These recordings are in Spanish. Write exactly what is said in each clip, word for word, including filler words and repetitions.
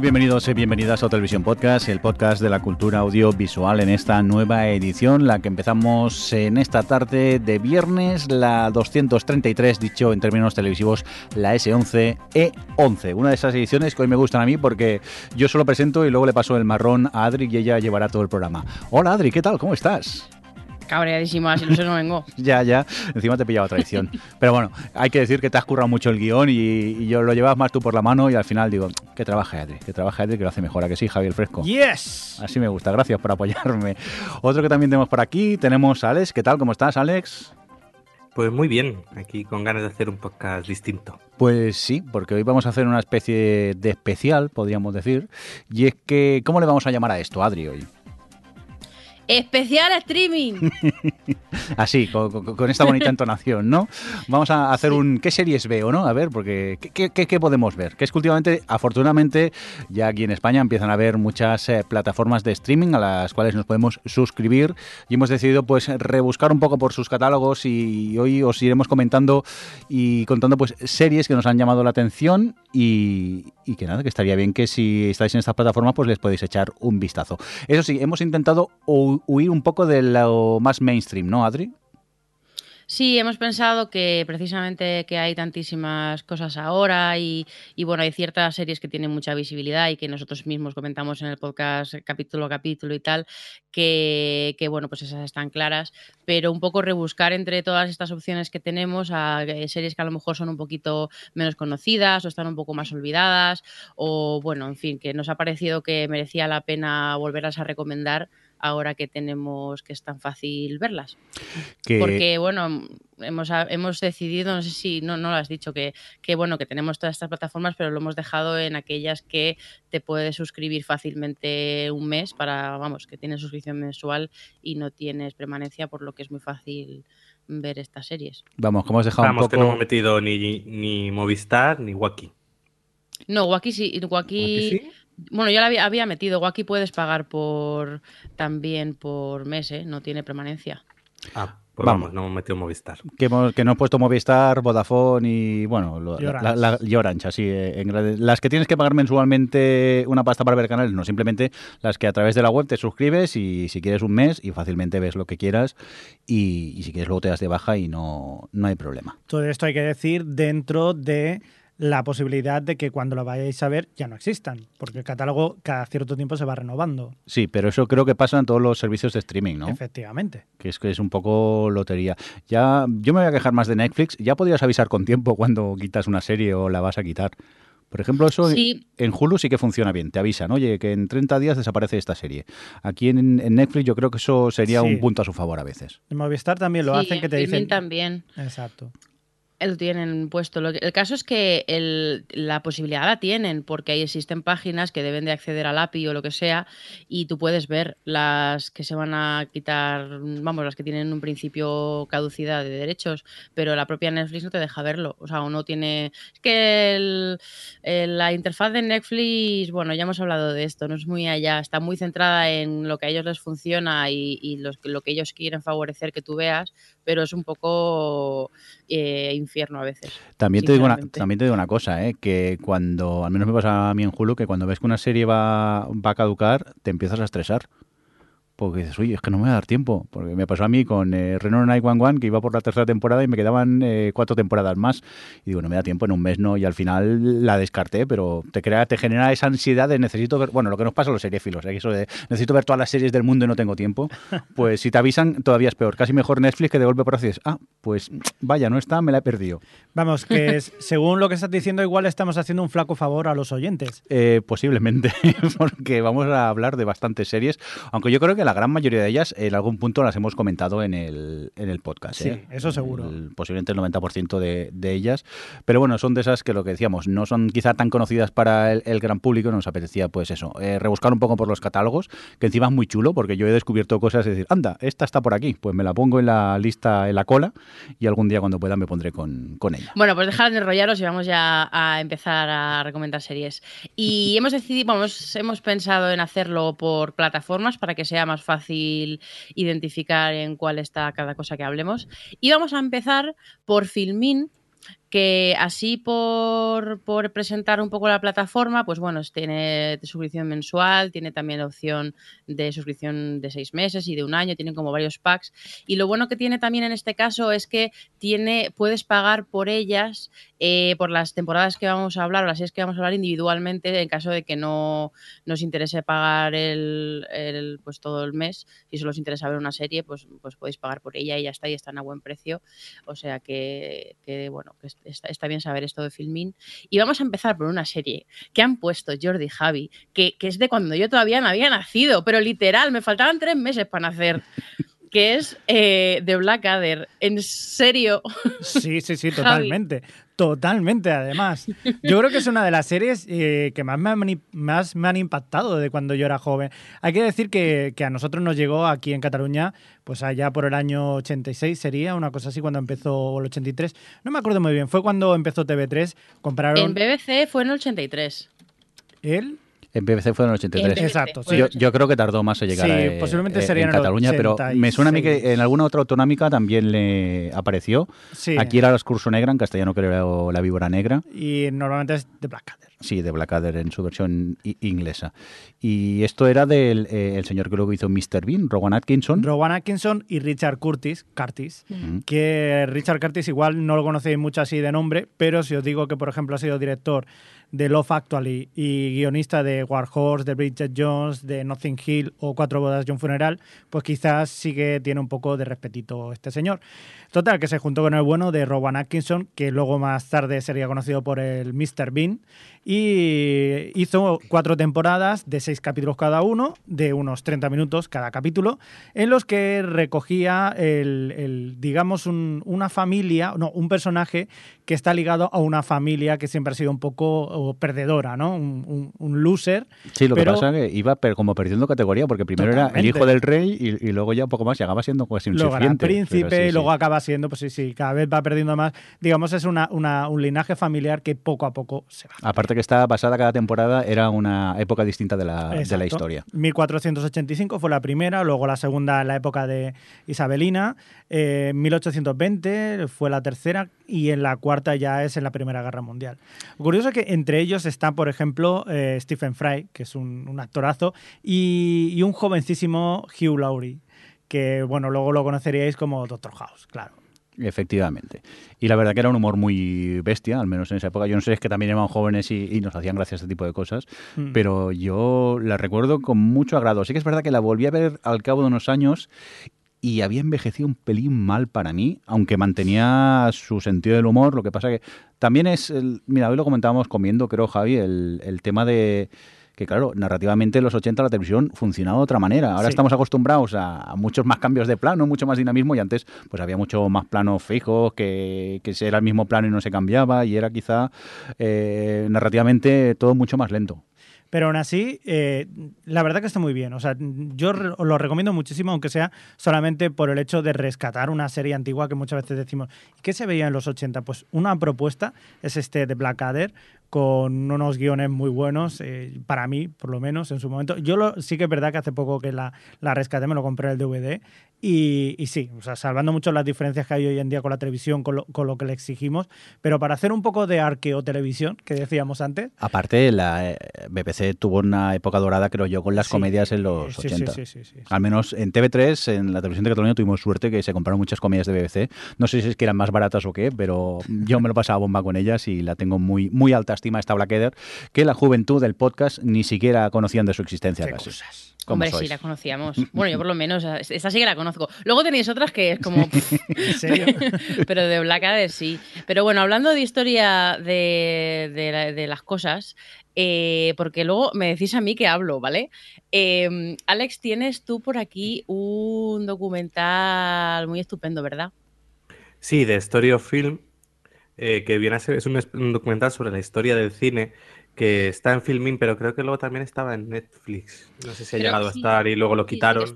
Bienvenidos y bienvenidas a OTelevisión Podcast, el podcast de la cultura audiovisual en esta nueva edición, la que empezamos en esta tarde de viernes, la doscientos treinta y tres, dicho en términos televisivos, la ese once e once. Una de esas ediciones que hoy me gustan a mí porque yo solo presento y luego le paso el marrón a Adri y ella llevará todo el programa. Hola Adri, ¿qué tal? ¿Cómo estás? Cabreadísimo, así no se no vengo. ya, ya, encima te he pillado traición. Pero bueno, hay que decir que te has currado mucho el guión y, y yo lo llevabas más tú por la mano y al final digo, que trabaje Adri, que trabaje Adri, que lo hace mejor, ¿a que sí, Javier Fresco? ¡Yes! Así me gusta, gracias por apoyarme. Otro que también tenemos por aquí, tenemos a Alex. ¿Qué tal? ¿Cómo estás, Alex? Pues muy bien, aquí con ganas de hacer un podcast distinto. Pues sí, porque hoy vamos a hacer una especie de especial, podríamos decir, y es que, ¿cómo le vamos a llamar a esto, Adri, hoy? Especial streaming. Así, con, con, con esta bonita entonación, ¿no? Vamos a hacer sí. un... ¿Qué series veo, no? A ver, porque... ¿qué, qué, qué podemos ver? Que es que últimamente, afortunadamente, ya aquí en España empiezan a haber muchas eh, plataformas de streaming a las cuales nos podemos suscribir y hemos decidido, pues, rebuscar un poco por sus catálogos y hoy os iremos comentando y contando, pues, series que nos han llamado la atención y, y que nada, que estaría bien que si estáis en estas plataformas, pues les podéis echar un vistazo. Eso sí, hemos intentado... huir un poco de lo más mainstream, ¿no, Adri? Sí, hemos pensado que precisamente que hay tantísimas cosas ahora y, y bueno, hay ciertas series que tienen mucha visibilidad y que nosotros mismos comentamos en el podcast capítulo a capítulo y tal, que, que bueno, pues esas están claras, pero un poco rebuscar entre todas estas opciones que tenemos a series que a lo mejor son un poquito menos conocidas o están un poco más olvidadas o bueno, en fin, que nos ha parecido que merecía la pena volverlas a recomendar ahora que tenemos, que es tan fácil verlas. Que... Porque, bueno, hemos, hemos decidido, no sé si no, no lo has dicho, que, que bueno, que tenemos todas estas plataformas, pero lo hemos dejado en aquellas que te puedes suscribir fácilmente un mes para, vamos, que tienes suscripción mensual y no tienes permanencia, por lo que es muy fácil ver estas series. Vamos, que hemos dejado vamos, un poco... que no hemos metido ni, ni Movistar ni Wacky. No, Wacky sí, Wacky... ¿Wacky sí? Bueno, yo la había, había metido. Wacky puedes pagar por también por mes, ¿eh? No tiene permanencia. Ah, pues vamos, vamos no hemos metido Movistar. Que, hemos, que no he puesto Movistar, Vodafone y, bueno, lo, y Orange, la, la, y Orange así, eh, en, las que tienes que pagar mensualmente una pasta para ver canales, no, simplemente las que a través de la web te suscribes y si quieres un mes y fácilmente ves lo que quieras y, y si quieres luego te das de baja y no, no hay problema. Todo esto hay que decir dentro de... la posibilidad de que cuando lo vayáis a ver ya no existan, porque el catálogo cada cierto tiempo se va renovando. Sí, pero eso creo que pasa en todos los servicios de streaming, ¿no? Efectivamente. Que es que es un poco lotería. Ya, yo me voy a quejar más de Netflix. Ya podrías avisar con tiempo cuando quitas una serie o la vas a quitar. Por ejemplo, eso sí. En Hulu sí que funciona bien. Te avisan, oye, que en treinta días desaparece esta serie. Aquí en, en Netflix yo creo que eso sería sí. un punto a su favor a veces. En Movistar también lo sí, hacen, que te dicen... también. Exacto. Lo tienen puesto. El caso es que el, la posibilidad la tienen, porque ahí existen páginas que deben de acceder al A P I o lo que sea, y tú puedes ver las que se van a quitar, vamos, las que tienen un principio caducidad de derechos, pero la propia Netflix no te deja verlo. O sea, o no tiene... Es que el, el, la interfaz de Netflix, bueno, ya hemos hablado de esto, no es muy allá, está muy centrada en lo que a ellos les funciona y, y los, lo que ellos quieren favorecer que tú veas, pero es un poco... Eh, infierno a veces. También te digo una, también te digo una cosa, ¿eh? Que cuando, al menos me pasa a mí en Hulu, que cuando ves que una serie va, va a caducar, te empiezas a estresar. Porque dices, oye, es que no me va a dar tiempo. Porque me pasó a mí con eh, Reno nueve once, que iba por la tercera temporada y me quedaban eh, cuatro temporadas más. Y digo, no me da tiempo, en un mes no. Y al final la descarté, pero te crea, te genera esa ansiedad de necesito ver... Bueno, lo que nos pasa a los seriéfilos, ¿eh? Eso de necesito ver todas las series del mundo y no tengo tiempo. Pues si te avisan, todavía es peor. Casi mejor Netflix, que de golpe por así dices, ah, pues vaya, no está, me la he perdido. Vamos, que es, según lo que estás diciendo, igual estamos haciendo un flaco favor a los oyentes. Eh, posiblemente, porque vamos a hablar de bastantes series, aunque yo creo que la gran mayoría de ellas en algún punto las hemos comentado en el, en el podcast. Sí, ¿eh? Eso seguro. El, posiblemente el noventa por ciento de, de ellas, pero bueno, son de esas que lo que decíamos, no son quizá tan conocidas para el, el gran público, nos apetecía pues eso, eh, rebuscar un poco por los catálogos, que encima es muy chulo, porque yo he descubierto cosas de decir, anda, esta está por aquí, pues me la pongo en la lista, en la cola, y algún día cuando pueda me pondré con, con ella. Bueno, pues dejad de enrollaros y vamos ya a empezar a recomendar series. Y hemos decidido, bueno, hemos, hemos pensado en hacerlo por plataformas para que sea más fácil identificar en cuál está cada cosa que hablemos. Y vamos a empezar por Filmin, que así por, por presentar un poco la plataforma, pues bueno, tiene suscripción mensual, tiene también opción de suscripción de seis meses y de un año, tienen como varios packs. Y lo bueno que tiene también en este caso es que tiene, puedes pagar por ellas, eh, por las temporadas que vamos a hablar o las series que vamos a hablar individualmente, en caso de que no nos interese pagar el, el pues todo el mes. Si solo os interesa ver una serie, pues, pues podéis pagar por ella y ya está, y están a buen precio. O sea que, que bueno, que Está, está bien saber esto de Filmin. Y vamos a empezar por una serie que han puesto Jordi y Javi, que, que es de cuando yo todavía no había nacido, pero literal, me faltaban tres meses para nacer, que es eh, The Blackadder. ¿En serio? Sí, sí, sí, totalmente. Totalmente, además. Yo creo que es una de las series eh, que más me, han, más me han impactado de cuando yo era joven. Hay que decir que, que a nosotros nos llegó aquí en Cataluña, pues allá por el año ochenta y seis sería, una cosa así, cuando empezó el ochenta y tres. No me acuerdo muy bien, fue cuando empezó T V tres. Compraron... En B B C fue en el ochenta y tres. ¿El? En B B C fue en el ochenta y tres. Exacto. Sí. Yo, yo creo que tardó más en llegar sí, a, posiblemente sería en, en Cataluña, pero me suena a mí que en alguna otra autonómica también le apareció. Sí. Aquí era La Escurso Negra, en castellano creo La Víbora Negra. Y normalmente es The Blackadder. Sí, The Blackadder en su versión inglesa. Y esto era del eh, el señor que luego hizo mister Bean, Rowan Atkinson. Rowan Atkinson y Richard Curtis, Curtis mm. que Richard Curtis igual no lo conocéis mucho así de nombre, pero si os digo que, por ejemplo, ha sido director de Love Actually y guionista de War Horse, de Bridget Jones, de Nothing Hill o Cuatro bodas y un funeral, pues quizás sí que tiene un poco de respetito este señor. Total, que se juntó con el bueno de Rowan Atkinson, que luego más tarde sería conocido por el mister Bean, y hizo cuatro temporadas de seis capítulos cada uno, de unos treinta minutos cada capítulo, en los que recogía el, el digamos, un, una familia, no, un personaje que está ligado a una familia que siempre ha sido un poco o perdedora, ¿no? Un, un, un loser. Sí, lo pero... que pasa es que iba per, como perdiendo categoría, porque primero totalmente era el hijo del rey y, y luego ya un poco más, y acaba siendo casi un luego sirviente. Luego era príncipe sí, y luego sí. acaba siendo, pues sí, sí, cada vez va perdiendo más. Digamos, es una, una, un linaje familiar que poco a poco se va. Aparte que está basada cada temporada, era una época distinta de la, de la historia. mil cuatrocientos ochenta y cinco fue la primera, luego la segunda la época de Isabelina, eh, mil ochocientos veinte fue la tercera y en la cuarta ya es en la Primera Guerra Mundial. Lo curioso es que entre ellos está, por ejemplo, eh, Stephen Fry, que es un, un actorazo, y, y un jovencísimo Hugh Laurie, que bueno, luego lo conoceríais como Doctor House, claro. Efectivamente. Y la verdad que era un humor muy bestia, al menos en esa época. Yo no sé, es que también eran jóvenes y, y nos hacían gracia este tipo de cosas, mm. pero yo la recuerdo con mucho agrado. Sí que es verdad que la volví a ver al cabo de unos años y había envejecido un pelín mal para mí, aunque mantenía su sentido del humor. Lo que pasa que también es... El, mira, hoy lo comentábamos comiendo, creo, Javi, el, el tema de... que claro, narrativamente en los ochenta la televisión funcionaba de otra manera. Ahora sí. Estamos acostumbrados a muchos más cambios de plano, mucho más dinamismo, y antes pues había mucho más planos fijos, que, que era el mismo plano y no se cambiaba, y era quizá eh, narrativamente todo mucho más lento. Pero aún así, eh, la verdad que está muy bien. O sea, yo re- os lo recomiendo muchísimo, aunque sea solamente por el hecho de rescatar una serie antigua que muchas veces decimos, ¿qué se veía en los ochenta? Pues una propuesta es este de Blackadder, con unos guiones muy buenos, eh, para mí, por lo menos, en su momento. Yo lo, sí que es verdad que hace poco que la, la rescaté, me lo compré el D V D, y, y sí, o sea, salvando mucho las diferencias que hay hoy en día con la televisión, con lo, con lo que le exigimos, pero para hacer un poco de arqueotelevisión, que decíamos antes... Aparte, la eh, B B C tuvo una época dorada, creo yo, con las sí, comedias en los sí, ochenta. Sí, sí, sí, sí, sí. Al menos en T V tres, en la televisión de Cataluña, tuvimos suerte que se compraron muchas comedias de B B C. No sé si es que eran más baratas o qué, pero yo me lo pasaba bomba con ellas y la tengo muy, muy alta estima, esta Blackadder, que la juventud del podcast ni siquiera conocían de su existencia. Qué casi. Cosas. ¿Cómo Hombre, sois? Sí, la conocíamos. Bueno, yo por lo menos, esta sí que la conozco. Luego tenéis otras que es como... ¿En serio? Pero de Blackadder sí. Pero bueno, hablando de historia de, de, de las cosas, eh, porque luego me decís a mí que hablo, ¿vale? Eh, Alex, tienes tú por aquí un documental muy estupendo, ¿verdad? Sí, de Story of Film, eh, que viene a ser, es un, un documental sobre la historia del cine, que está en Filmin, pero creo que luego también estaba en Netflix. No sé si ha creo llegado sí. a estar y luego lo quitaron. Sí,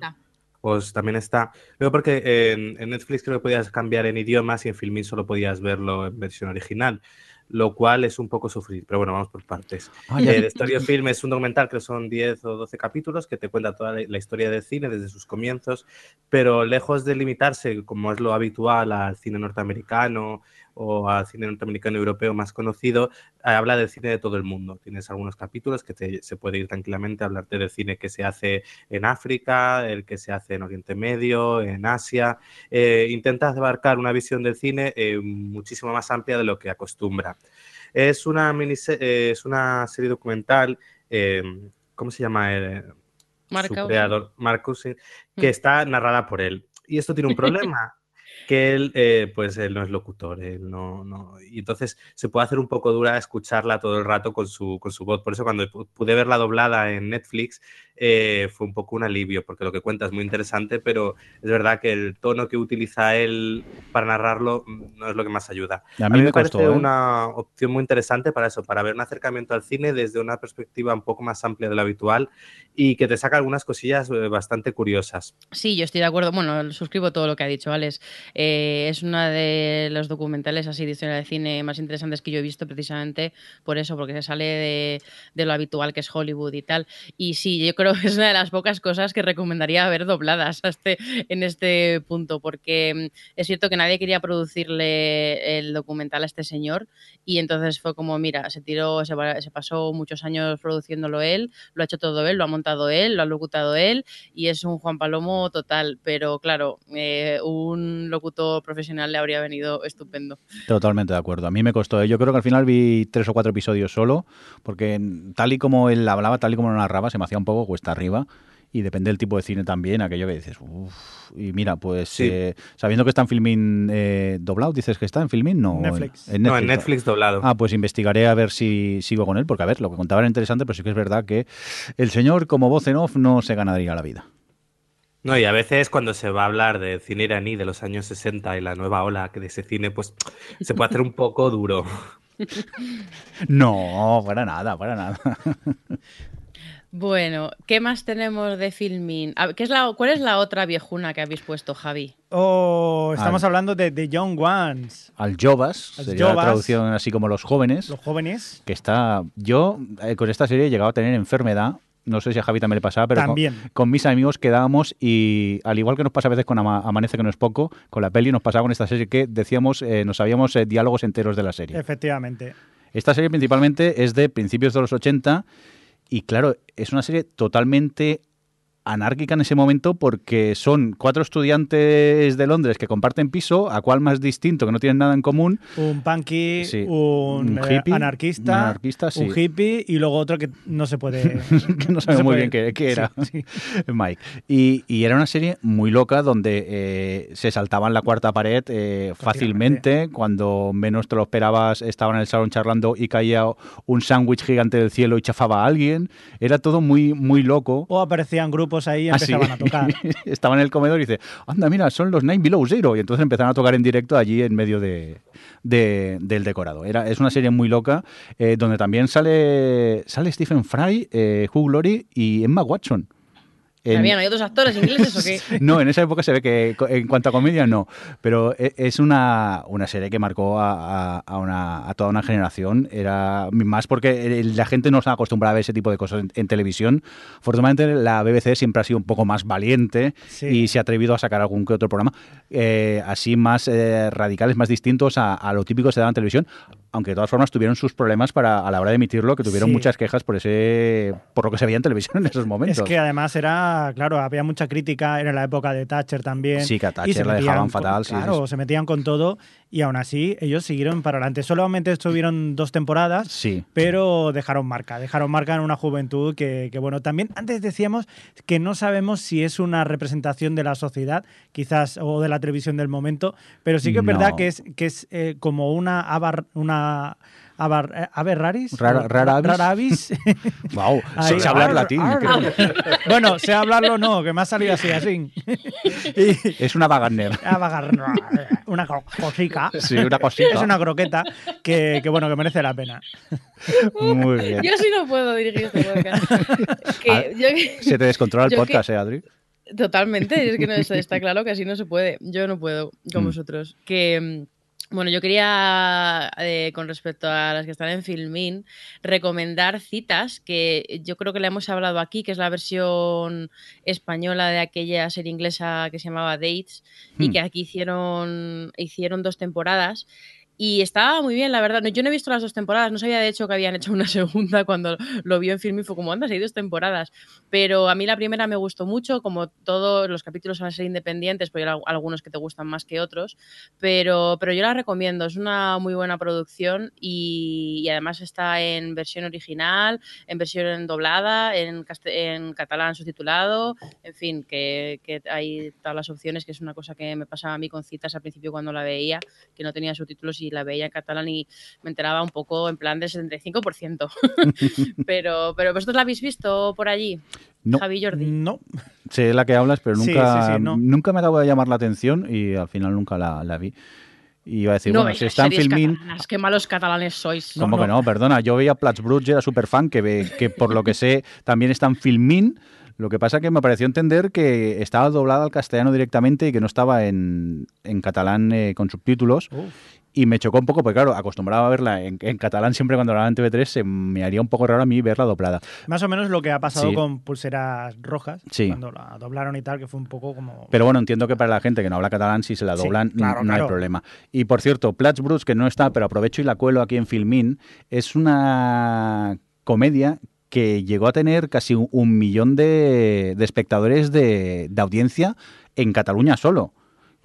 pues también está. Luego porque en, en Netflix creo que podías cambiar en idiomas y en Filmin solo podías verlo en versión original, lo cual es un poco sufrir. Pero bueno, vamos por partes. Eh, The Story of Film es un documental que son diez o doce capítulos que te cuenta toda la, la historia del cine desde sus comienzos, pero lejos de limitarse, como es lo habitual, al cine norteamericano o al cine norteamericano europeo más conocido, habla del cine de todo el mundo. Tienes algunos capítulos que te, se puede ir tranquilamente a hablarte del cine que se hace en África, el que se hace en Oriente Medio, en Asia. Eh, intenta abarcar una visión del cine eh, muchísimo más amplia de lo que acostumbra. Es una, miniser- eh, es una serie documental, eh, ¿cómo se llama? El, Marcus. Su creador, Marcus, que está narrada por él. Y esto tiene un problema. que él, eh, pues él no es locutor, él no, no, y entonces se puede hacer un poco dura escucharla todo el rato con su, con su voz, por eso cuando pude verla doblada en Netflix eh, fue un poco un alivio, porque lo que cuenta es muy interesante, pero es verdad que el tono que utiliza él para narrarlo no es lo que más ayuda. A mí, a mí me, me costó, parece ¿eh? una opción muy interesante para eso, para ver un acercamiento al cine desde una perspectiva un poco más amplia de lo habitual y que te saca algunas cosillas bastante curiosas. Sí, yo estoy de acuerdo, bueno, suscribo todo lo que ha dicho Alex. Eh, es uno de los documentales así de historia de cine más interesantes que yo he visto, precisamente por eso, porque se sale de, de lo habitual que es Hollywood y tal. Y sí, yo creo que es una de las pocas cosas que recomendaría ver dobladas a este, en este punto, porque es cierto que nadie quería producirle el documental a este señor y entonces fue como, mira, se tiró, se, se pasó muchos años produciéndolo él, lo ha hecho todo él, lo ha montado él, lo ha locutado él y es un Juan Palomo total, pero claro, eh, un locutor profesional le habría venido estupendo. Totalmente de acuerdo. A mí me costó. Yo creo que al final vi tres o cuatro episodios solo, porque tal y como él hablaba, tal y como lo narraba, se me hacía un poco cuesta arriba. Y depende del tipo de cine también, aquello que dices, uff, y mira, pues sí. eh, sabiendo que está en Filmin eh, doblado, ¿dices que está en Filmin? No, Netflix. En, en Netflix. No, en Netflix doblado. Ah, pues investigaré a ver si sigo con él, porque a ver, lo que contaba era interesante, pero sí que es verdad que el señor como voz en off no se ganaría la vida. No, y a veces cuando se va a hablar de cine iraní de los años sesenta y la nueva ola que de ese cine, pues se puede hacer un poco duro. No, para nada, para nada. Bueno, ¿qué más tenemos de Filmin? ¿Qué es la, ¿Cuál es la otra viejuna que habéis puesto, Javi? Oh, estamos Al, hablando de The Young Ones. Aljovas, sería la traducción así como los jóvenes. Los jóvenes. Que está... Yo eh, con esta serie he llegado a tener enfermedad. No sé si a Javi también le pasaba, pero con, con mis amigos quedábamos y al igual que nos pasa a veces con ama, Amanece, que no es poco, con la peli nos pasaba con esta serie que decíamos, eh, nos sabíamos eh, diálogos enteros de la serie. Efectivamente. Esta serie principalmente es de principios de los ochenta y claro, es una serie totalmente anárquica en ese momento porque son cuatro estudiantes de Londres que comparten piso, a cual más distinto, que no tienen nada en común. Un punky, sí. un, un hippie, anarquista, un, anarquista sí. un hippie y luego otro que no se puede... que no sabe no muy puede. bien qué, qué era, sí, sí. Mike. Y, y era una serie muy loca donde eh, se saltaban la cuarta pared eh, fácilmente. Cuando menos te lo esperabas estaban en el salón charlando y caía un sándwich gigante del cielo y chafaba a alguien. Era todo muy, muy loco. O aparecían grupos ahí empezaban ah, sí. a tocar. Estaban en el comedor y dice, anda, mira, son los Nine Below Zero. Y entonces empezaron a tocar en directo allí en medio de, de del decorado. Era, es una serie muy loca, eh, donde también sale, sale Stephen Fry, eh, Hugh Laurie y Emma Watson. En... ¿También hay otros actores ingleses o qué? No, en esa época se ve que en cuanto a comedia no, pero es una, una serie que marcó a, a, una, a toda una generación, era más porque la gente no estaba acostumbrada a ver ese tipo de cosas en, en televisión. Afortunadamente la B B C siempre ha sido un poco más valiente sí. y se ha atrevido a sacar algún que otro programa eh, así más eh, radicales, más distintos a, a lo típico que se daba en televisión. aunque de todas formas tuvieron sus problemas para a la hora de emitirlo, que tuvieron sí. muchas quejas por ese por lo que se veía en televisión en esos momentos. Es que además era, claro, había mucha crítica, era la época de Thatcher también. Sí, que a Thatcher la dejaban con, fatal. Claro, sí, sí. se metían con todo y aún así ellos siguieron para adelante. Solamente estuvieron dos temporadas, sí. pero dejaron marca, dejaron marca en una juventud que, que, bueno, también antes decíamos que no sabemos si es una representación de la sociedad, quizás, o de la televisión del momento, pero sí que es no. verdad que es, que es eh, como una... Abar, una Aver, aver raris, rara, rara avis. Rara avis. Wow, ahí, se habla latín. Ar, bueno, sé hablarlo no, que me ha salido así, así. Y, es una bagarner. Una cosica. Sí, una cosita. Es una croqueta que, que bueno, que merece la pena. Muy bien. Yo sí no puedo dirigir este podcast. Que, yo, se te descontrola el podcast, que... ¿eh, Adri? Totalmente, es que no, está claro que así no se puede. Yo no puedo con mm. vosotros. Que... Bueno, yo quería, eh, con respecto a las que están en Filmin, recomendar Citas, que yo creo que la hemos hablado aquí, que es la versión española de aquella serie inglesa que se llamaba Dates, hmm. y que aquí hicieron, hicieron dos temporadas. Y estaba muy bien, la verdad. No, yo no he visto las dos temporadas, no sabía de hecho que habían hecho una segunda. Cuando lo vi en Filmin fue como, anda, si hay dos temporadas. Pero a mí la primera me gustó mucho, como todos los capítulos van a ser independientes, porque hay algunos que te gustan más que otros, pero, pero yo la recomiendo, es una muy buena producción y, y además está en versión original, en versión doblada, en, en catalán subtitulado, en fin, que, que hay todas las opciones, que es una cosa que me pasaba a mí con Citas al principio cuando la veía, que no tenía subtítulos y y la veía en catalán y me enteraba un poco en plan del setenta y cinco por ciento. pero, pero vosotros la habéis visto por allí, no, Javi y Jordi. No, sé la que hablas, pero nunca, sí, sí, sí, no. nunca me ha dado de llamar la atención y al final nunca la, la vi. Y iba a decir, no, bueno, si están Filmin... Catalanas, qué malos catalanes sois. ¿Cómo no, que no? Perdona, yo veía Plats Bruts, era súper fan, que, ve, que por lo que sé también están Filmin. Lo que pasa que me pareció entender que estaba doblada al castellano directamente y que no estaba en, en catalán eh, con subtítulos. Uf. Y me chocó un poco, porque claro, acostumbraba a verla en, en catalán siempre cuando hablaba en T V tres, se me haría un poco raro a mí verla doblada. Más o menos lo que ha pasado sí. con Pulseras Rojas, sí. cuando la doblaron y tal, que fue un poco como... Pero bueno, entiendo que para la gente que no habla catalán, si se la doblan, sí, claro, no, no claro. hay problema. Y por cierto, Plats Bruts, que no está, pero aprovecho y la cuelo aquí en Filmin, es una comedia que llegó a tener casi un, un millón de, de espectadores de, de audiencia en Cataluña solo.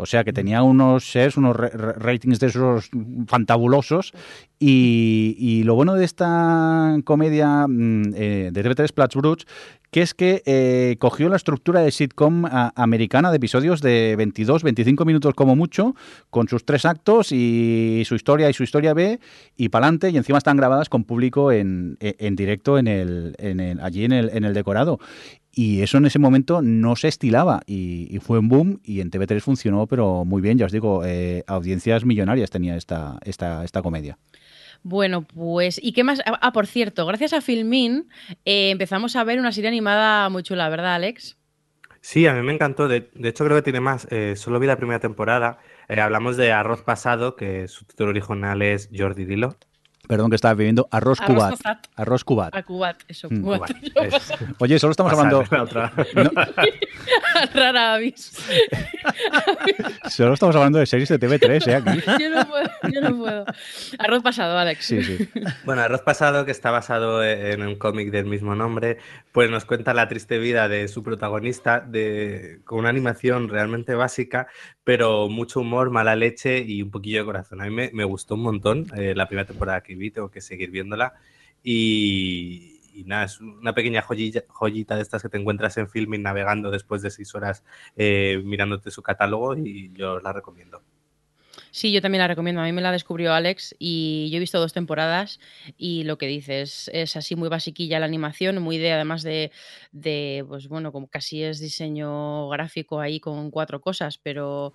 O sea, que tenía unos shares, unos ratings de esos fantabulosos. Y, y lo bueno de esta comedia eh, de T V tres, Plats Bruts, que es que eh, cogió la estructura de sitcom a, americana de episodios de veintidós, veinticinco minutos como mucho, con sus tres actos y su historia y su historia B, y pa'lante, y encima están grabadas con público en, en, en directo en el, en el, allí en el, en el decorado. Y eso en ese momento no se estilaba y, y fue un boom y en T V tres funcionó, pero muy bien, ya os digo, eh, audiencias millonarias tenía esta, esta, esta comedia. Bueno, pues, ¿y qué más? Ah, por cierto, gracias a Filmin eh, empezamos a ver una serie animada muy chula, ¿verdad, Alex? Sí, a mí me encantó, de, de hecho creo que tiene más, eh, solo vi la primera temporada, eh, hablamos de Arroz Pasado, que su título original es Jordi Dilo. Perdón, que estaba bebiendo Arròs Covat. Arròs Covat. A Cubat, eso. Mm. Cubat. Es... Oye, solo estamos Pasar, hablando... Otra. ¿No? Rara avis. Solo estamos hablando de series de T V tres, ¿eh? Aquí. Yo no puedo. Yo no puedo. Arroz pasado, Alex. Sí, sí. Bueno, Arroz pasado, que está basado en un cómic del mismo nombre, pues nos cuenta la triste vida de su protagonista de... con una animación realmente básica, pero mucho humor, mala leche y un poquillo de corazón. A mí me, me gustó un montón eh, la primera temporada que vi, tengo que seguir viéndola y, y nada, es una pequeña joyilla, joyita de estas que te encuentras en Filmin navegando después de seis horas eh, mirándote su catálogo y yo os la recomiendo. Sí, yo también la recomiendo. A mí me la descubrió Alex y yo he visto dos temporadas y lo que dices es así muy basiquilla la animación, muy de además de, de pues bueno, como casi es diseño gráfico ahí con cuatro cosas, pero,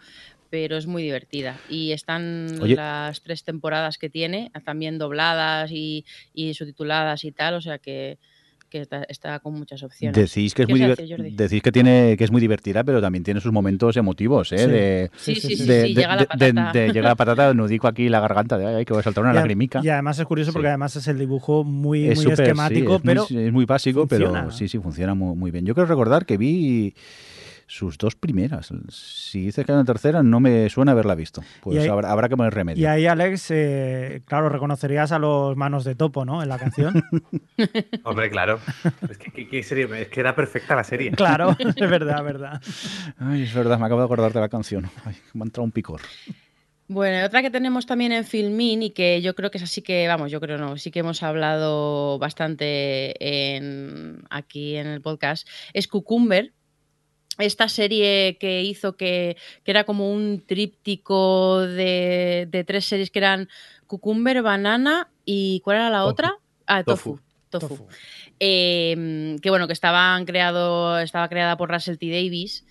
pero es muy divertida. Y están Oye. las tres temporadas que tiene, también dobladas y, y subtituladas y tal, o sea que... que está, está con muchas opciones. Decís que es muy diver- decís que tiene que es muy divertida, pero también tiene sus momentos emotivos, ¿eh? Sí. De, sí, sí, sí, de, sí, sí, de, llega la patata. De, de, de llega la patata, nudico aquí la garganta, de ay, que voy a saltar una y lagrimica. Y además es curioso porque sí. además es el dibujo muy, es muy super, esquemático, sí, es pero muy, es muy básico, funciona, pero ¿no? sí, sí, funciona muy, muy bien. Yo quiero recordar que vi sus dos primeras. Si dices que era la tercera, no me suena haberla visto. Pues ahí, habrá, habrá que poner remedio. Y ahí, Alex, eh, claro, reconocerías a los Manos de Topo, ¿no? En la canción. Hombre, claro. Es que, que, que, serie, es que era perfecta la serie. Claro, es verdad, es verdad. Ay, es verdad, me acabo de acordar de la canción. Ay, me ha entrado un picor. Bueno, otra que tenemos también en Filmin y que yo creo que es así que, vamos, yo creo no, sí que hemos hablado bastante en, aquí en el podcast, es Cucumber. Esta serie que hizo que, que era como un tríptico de, de tres series que eran Cucumber, Banana y ¿cuál era la Tofu. otra? Ah, Tofu. Tofu. Tofu. Eh, que bueno, que estaban creado, estaba creada por Russell T. Davies.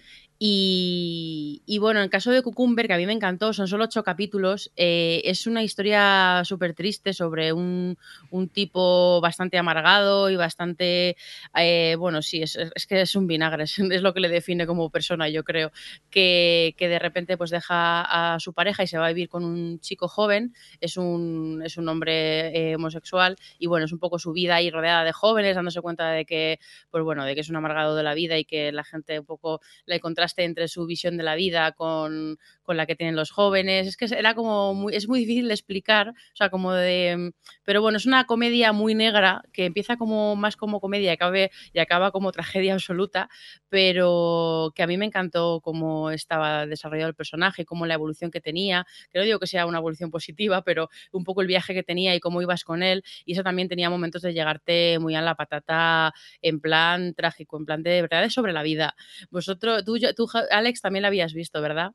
Y, y bueno, en el caso de Cucumber, que a mí me encantó, son solo ocho capítulos, eh, es una historia súper triste sobre un, un tipo bastante amargado y bastante, eh, bueno, sí, es, es que es un vinagre, es, es lo que le define como persona, yo creo, que, que de repente pues deja a su pareja y se va a vivir con un chico joven, es un, es un hombre eh, homosexual y bueno, es un poco su vida ahí rodeada de jóvenes, dándose cuenta de que, pues bueno, de que es un amargado de la vida y que la gente un poco le contrasta entre su visión de la vida con, con la que tienen los jóvenes. Es que era como muy, es muy difícil de explicar, o sea, como de, pero bueno, es una comedia muy negra que empieza como más como comedia y acaba, y acaba como tragedia absoluta, pero que a mí me encantó cómo estaba desarrollado el personaje, cómo la evolución que tenía, que no digo que sea una evolución positiva, pero un poco el viaje que tenía y cómo ibas con él, y eso también tenía momentos de llegarte muy a la patata en plan trágico, en plan de verdad sobre la vida. Vosotros, tú, Tú, Alex, también la habías visto, ¿verdad?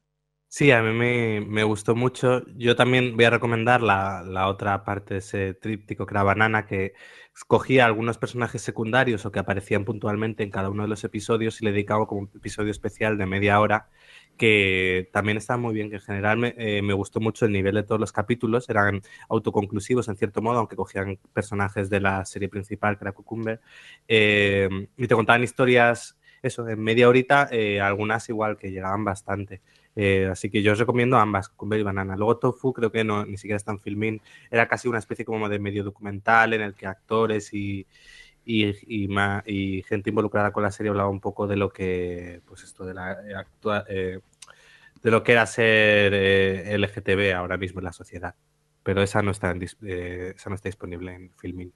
Sí, a mí me, me gustó mucho. Yo también voy a recomendar la, la otra parte de ese tríptico, que era Banana, que escogía algunos personajes secundarios o que aparecían puntualmente en cada uno de los episodios y le dedicaba como un episodio especial de media hora, que también está muy bien, que en general me, eh, me gustó mucho el nivel de todos los capítulos. Eran autoconclusivos en cierto modo, aunque cogían personajes de la serie principal, que era Cucumber, eh, y te contaban historias... Eso, en media horita, eh, algunas igual que llegaban bastante. Eh, así que yo os recomiendo ambas, Cucumber y Banana. Luego Tofu, creo que no, ni siquiera está en Filmin. Era casi una especie como de medio documental en el que actores y, y, y, ma, y gente involucrada con la serie hablaba un poco de lo que, pues esto, de la actua, eh, de lo que era ser eh, L G T B ahora mismo en la sociedad. Pero esa no está, en, eh, esa no está disponible en Filmin.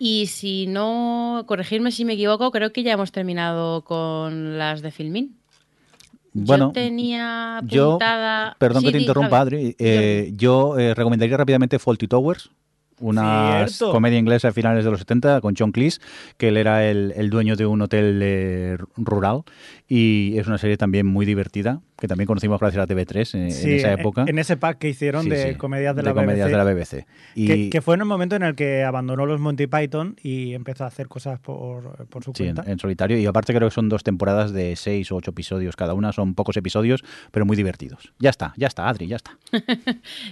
Y si no, corregirme si me equivoco, creo que ya hemos terminado con las de Filmin. Bueno, yo tenía apuntada... Yo, perdón sí, que te interrumpa, Adri. Eh, yo eh, recomendaría rápidamente Fawlty Towers, una Cierto. comedia inglesa de finales de los setenta con John Cleese, que él era el, el dueño de un hotel eh, rural, y es una serie también muy divertida, que también conocimos gracias a T V tres en, sí, en esa época. En ese pack que hicieron sí, de sí, comedias de, de la comedias B B C. De la B B C. Y que, que fue en el momento en el que abandonó los Monty Python y empezó a hacer cosas por, por su sí, cuenta. En, en solitario, y aparte creo que son dos temporadas de seis o ocho episodios cada una, son pocos episodios, pero muy divertidos. Ya está, ya está, Adri, ya está.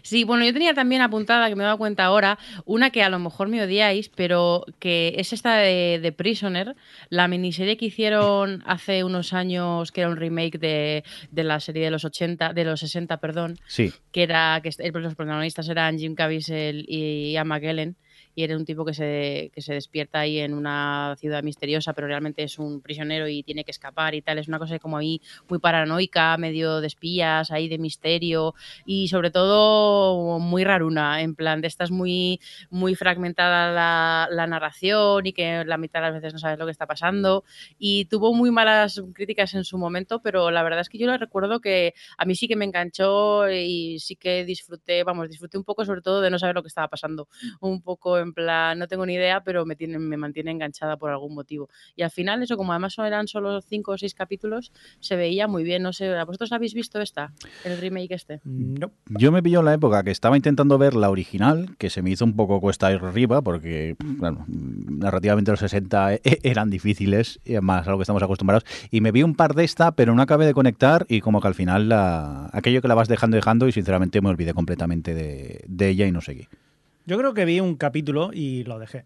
Sí, bueno, yo tenía también apuntada, que me he dado cuenta ahora, una que a lo mejor me odiáis, pero que es esta de The Prisoner, la miniserie que hicieron hace unos años, que era un remake de, de la serie de los ochenta, de los sesenta, perdón, sí. que era que los protagonistas eran Jim Caviezel y Ian McKellen, y era un tipo que se, que se despierta ahí en una ciudad misteriosa, pero realmente es un prisionero y tiene que escapar y tal. Es una cosa como ahí muy paranoica, medio de espías, ahí de misterio y sobre todo muy raruna, en plan de estas muy, muy fragmentada la, la narración y que la mitad de las veces no sabes lo que está pasando. Y tuvo muy malas críticas en su momento, pero la verdad es que yo le recuerdo que a mí sí que me enganchó y sí que disfruté, vamos, disfruté un poco sobre todo de no saber lo que estaba pasando, un poco en plan, no tengo ni idea, pero me, tienen, me mantiene enganchada por algún motivo. Y al final, eso, como además eran solo cinco o seis capítulos, se veía muy bien. No sé, ¿vosotros habéis visto esta? El remake este. No. Yo me pilló en la época que estaba intentando ver la original, que se me hizo un poco cuesta arriba, porque, claro, narrativamente los sesenta eran difíciles, más a lo que estamos acostumbrados. Y me vi un par de esta, pero no acabé de conectar y como que al final la, aquello que la vas dejando, dejando, y sinceramente me olvidé completamente de, de ella y no seguí. Yo creo que vi un capítulo y lo dejé.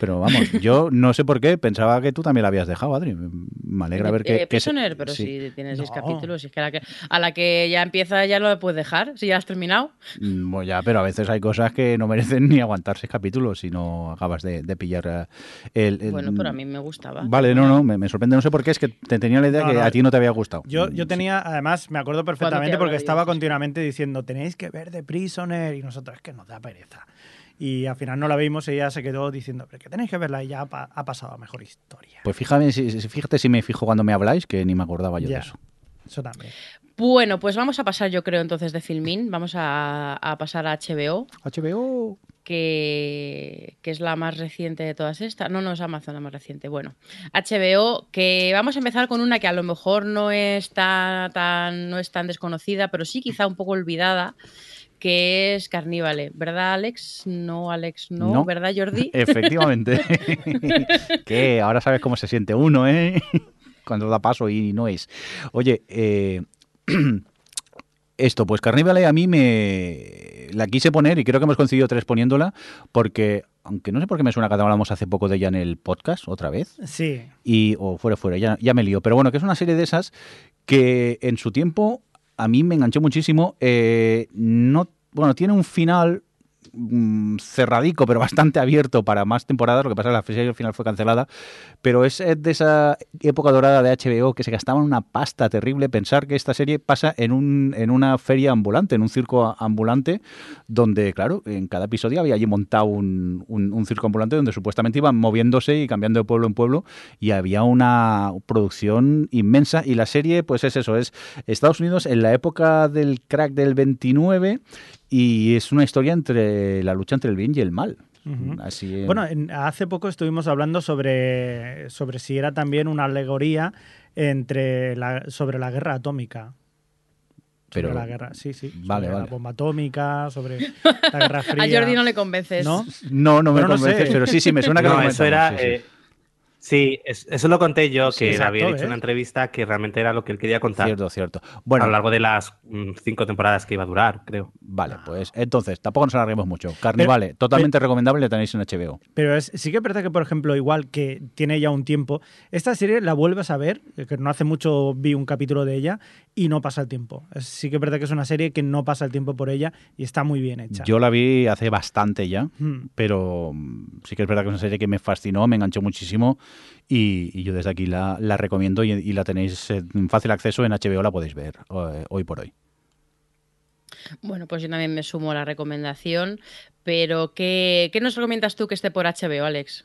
Pero vamos, yo no sé por qué, pensaba que tú también la habías dejado, Adri. Me alegra ver que... Eh, Prisoner, que... pero sí. Si tienes seis no. capítulos, si es que a, la que a la que ya empieza ya lo puedes dejar, si ya has terminado. Bueno, ya, pero a veces hay cosas que no merecen ni aguantar seis capítulos si no acabas de, de pillar el, el... Bueno, pero a mí me gustaba. Vale, no, no, me, me sorprende, no sé por qué, es que te tenía la idea no, que no, a ti no te había gustado. Yo, yo tenía, además, me acuerdo perfectamente porque estaba dicho? continuamente diciendo, tenéis que ver The Prisoner, y nosotros, es que nos da pereza. Y al final no la vimos, ella se quedó diciendo, pero que tenéis que verla, y ya ha, pa ha pasado a mejor historia. Pues fíjame, fíjate si me fijo cuando me habláis, que ni me acordaba yo ya, de eso. Eso también. Bueno, pues vamos a pasar, yo creo, entonces de Filmin, vamos a, a pasar a H B O. H B O. Que, que es la más reciente de todas estas. No, no es Amazon la más reciente. Bueno, H B O, que vamos a empezar con una que a lo mejor no es tan, tan, no es tan desconocida, pero sí quizá un poco olvidada, que es Carnivale, ¿verdad, Alex? No, Alex, no, no. ¿Verdad, Jordi? Efectivamente. Que ahora sabes cómo se siente uno, ¿eh? Cuando da paso y no es. Oye, eh... esto, pues Carnivale a mí me la quise poner y creo que hemos conseguido tres poniéndola porque, aunque no sé por qué me suena que hablamos hace poco de ella en el podcast, otra vez. Sí. Y, o oh, fuera, fuera, ya, ya me lío. Pero bueno, que es una serie de esas que en su tiempo a mí me enganchó muchísimo. Eh, no, bueno, tiene un final mm, cerradico, pero bastante abierto para más temporadas. Lo que pasa es que la serie al final fue cancelada. Pero es de esa época dorada de H B O que se gastaban una pasta terrible. Pensar que esta serie pasa en, un, en una feria ambulante, en un circo ambulante, donde, claro, en cada episodio había allí montado un, un, un circo ambulante donde supuestamente iban moviéndose y cambiando de pueblo en pueblo. Y había una producción inmensa. Y la serie, pues es eso, es Estados Unidos en la época del crack del veintinueve. Y es una historia entre la lucha entre el bien y el mal. Uh-huh. Así en... Bueno, hace poco estuvimos hablando sobre, sobre si era también una alegoría entre la, sobre la guerra atómica. Pero... Sobre la guerra, sí, sí. Vale, sobre vale. la bomba atómica, sobre la Guerra Fría. A Jordi no le convences. No, no, no me pero convences, no sé. Pero sí, sí, me suena que no, eso era... Sí, sí. Eh... Sí, eso lo conté yo, que sí, le había dicho en ¿eh? una entrevista que realmente era lo que él quería contar. Cierto, cierto. Bueno, a lo largo de las cinco temporadas que iba a durar, creo. Vale, pues entonces, tampoco nos alarguemos mucho. Carnivale, pero, totalmente pero, recomendable, lo tenéis en H B O. Pero es, sí que es verdad que, por ejemplo, igual que tiene ya un tiempo, esta serie la vuelves a ver, que no hace mucho vi un capítulo de ella, y no pasa el tiempo. Es, sí que es verdad que es una serie que no pasa el tiempo por ella y está muy bien hecha. Yo la vi hace bastante ya, hmm. pero sí que es verdad que es una serie que me fascinó, me enganchó muchísimo. Y, y yo desde aquí la, la recomiendo y, y la tenéis en fácil acceso en H B O, la podéis ver eh, hoy por hoy. Bueno, pues yo también me sumo a la recomendación, pero ¿qué, qué nos recomiendas tú que esté por H B O, Alex?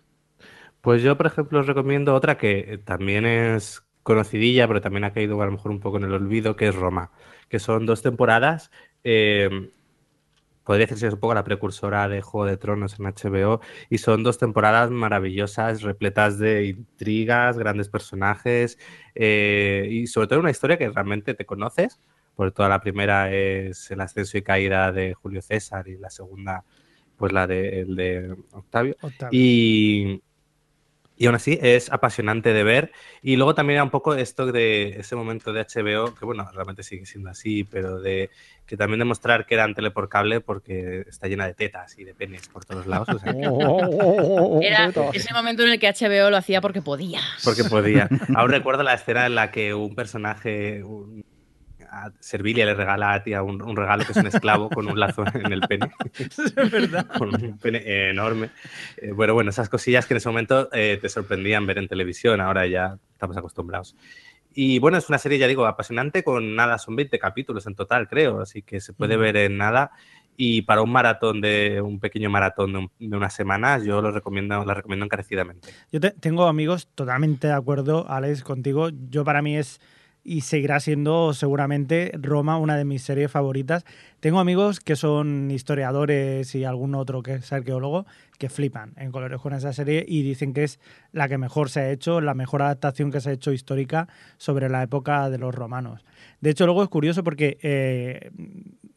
Pues yo, por ejemplo, os recomiendo otra que también es conocidilla, pero también ha caído a lo mejor un poco en el olvido, que es Roma, que son dos temporadas... Eh, podría decirse que es un poco la precursora de Juego de Tronos en H B O, y son dos temporadas maravillosas, repletas de intrigas, grandes personajes, eh, y sobre todo una historia que realmente te conoces, porque toda la primera es el ascenso y caída de Julio César, y la segunda, pues la de, el de Octavio. Octavio. Y, y aún así es apasionante de ver, y luego también era un poco esto de ese momento de H B O, que bueno, realmente sigue siendo así, pero de... que también demostrar que eran tele por cable porque está llena de tetas y de penes por todos lados. O sea, era ese momento en el que H B O lo hacía porque podía. Porque podía. Aún recuerdo la escena en la que un personaje, un, a Servilia, le regala a tía un, un regalo que es un esclavo con un lazo en el pene. Es verdad. Con un pene enorme. Eh, bueno, bueno, esas cosillas que en ese momento eh, te sorprendían ver en televisión. Ahora ya estamos acostumbrados. Y bueno, es una serie, ya digo, apasionante, con nada, son veinte capítulos en total, creo, así que se puede ver en nada. Y para un maratón, de un pequeño maratón de, un, de unas semanas, yo lo recomiendo, la recomiendo encarecidamente. Yo te, tengo amigos totalmente de acuerdo, Alex, contigo. Yo para mí es, y seguirá siendo seguramente, Roma una de mis series favoritas. Tengo amigos que son historiadores y algún otro que es arqueólogo que flipan en colores con esa serie y dicen que es la que mejor se ha hecho, la mejor adaptación que se ha hecho histórica sobre la época de los romanos. De hecho, luego es curioso porque eh,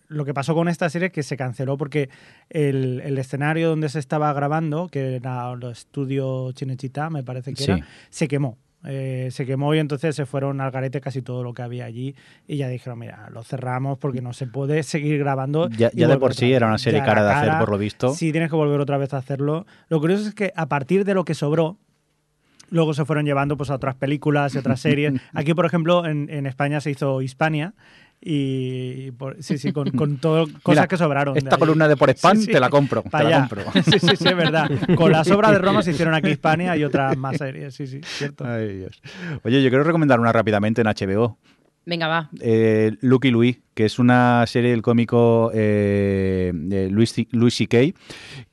lo que pasó con esta serie es que se canceló porque el, el escenario donde se estaba grabando, que era el estudio Cinecittà, me parece que sí. era, se quemó. eh, se quemó y entonces se fueron al garete casi todo lo que había allí y ya dijeron, mira, lo cerramos porque no se puede seguir grabando. Ya, ya de por sí era una serie cara de cara, hacer, por lo visto. Sí, tienes que volver otra vez a hacerlo. Lo curioso es que a partir de lo que sobró, luego se fueron llevando pues, a otras películas y otras series. Aquí, por ejemplo, en, en España se hizo Hispania. Y por, sí, sí, con, con todo, cosas Mira, que sobraron. Esta de columna de Por Spam sí, sí, te la compro. Te la compro. Sí, sí, sí, es verdad. Con las obras de Roma se hicieron aquí Hispania y otras más series. Sí, sí, cierto. Ay, Dios. Oye, yo quiero recomendar una rápidamente en H B O. Venga, va. Eh, Lucky Louis, que es una serie del cómico eh, de Louis, Louis C K,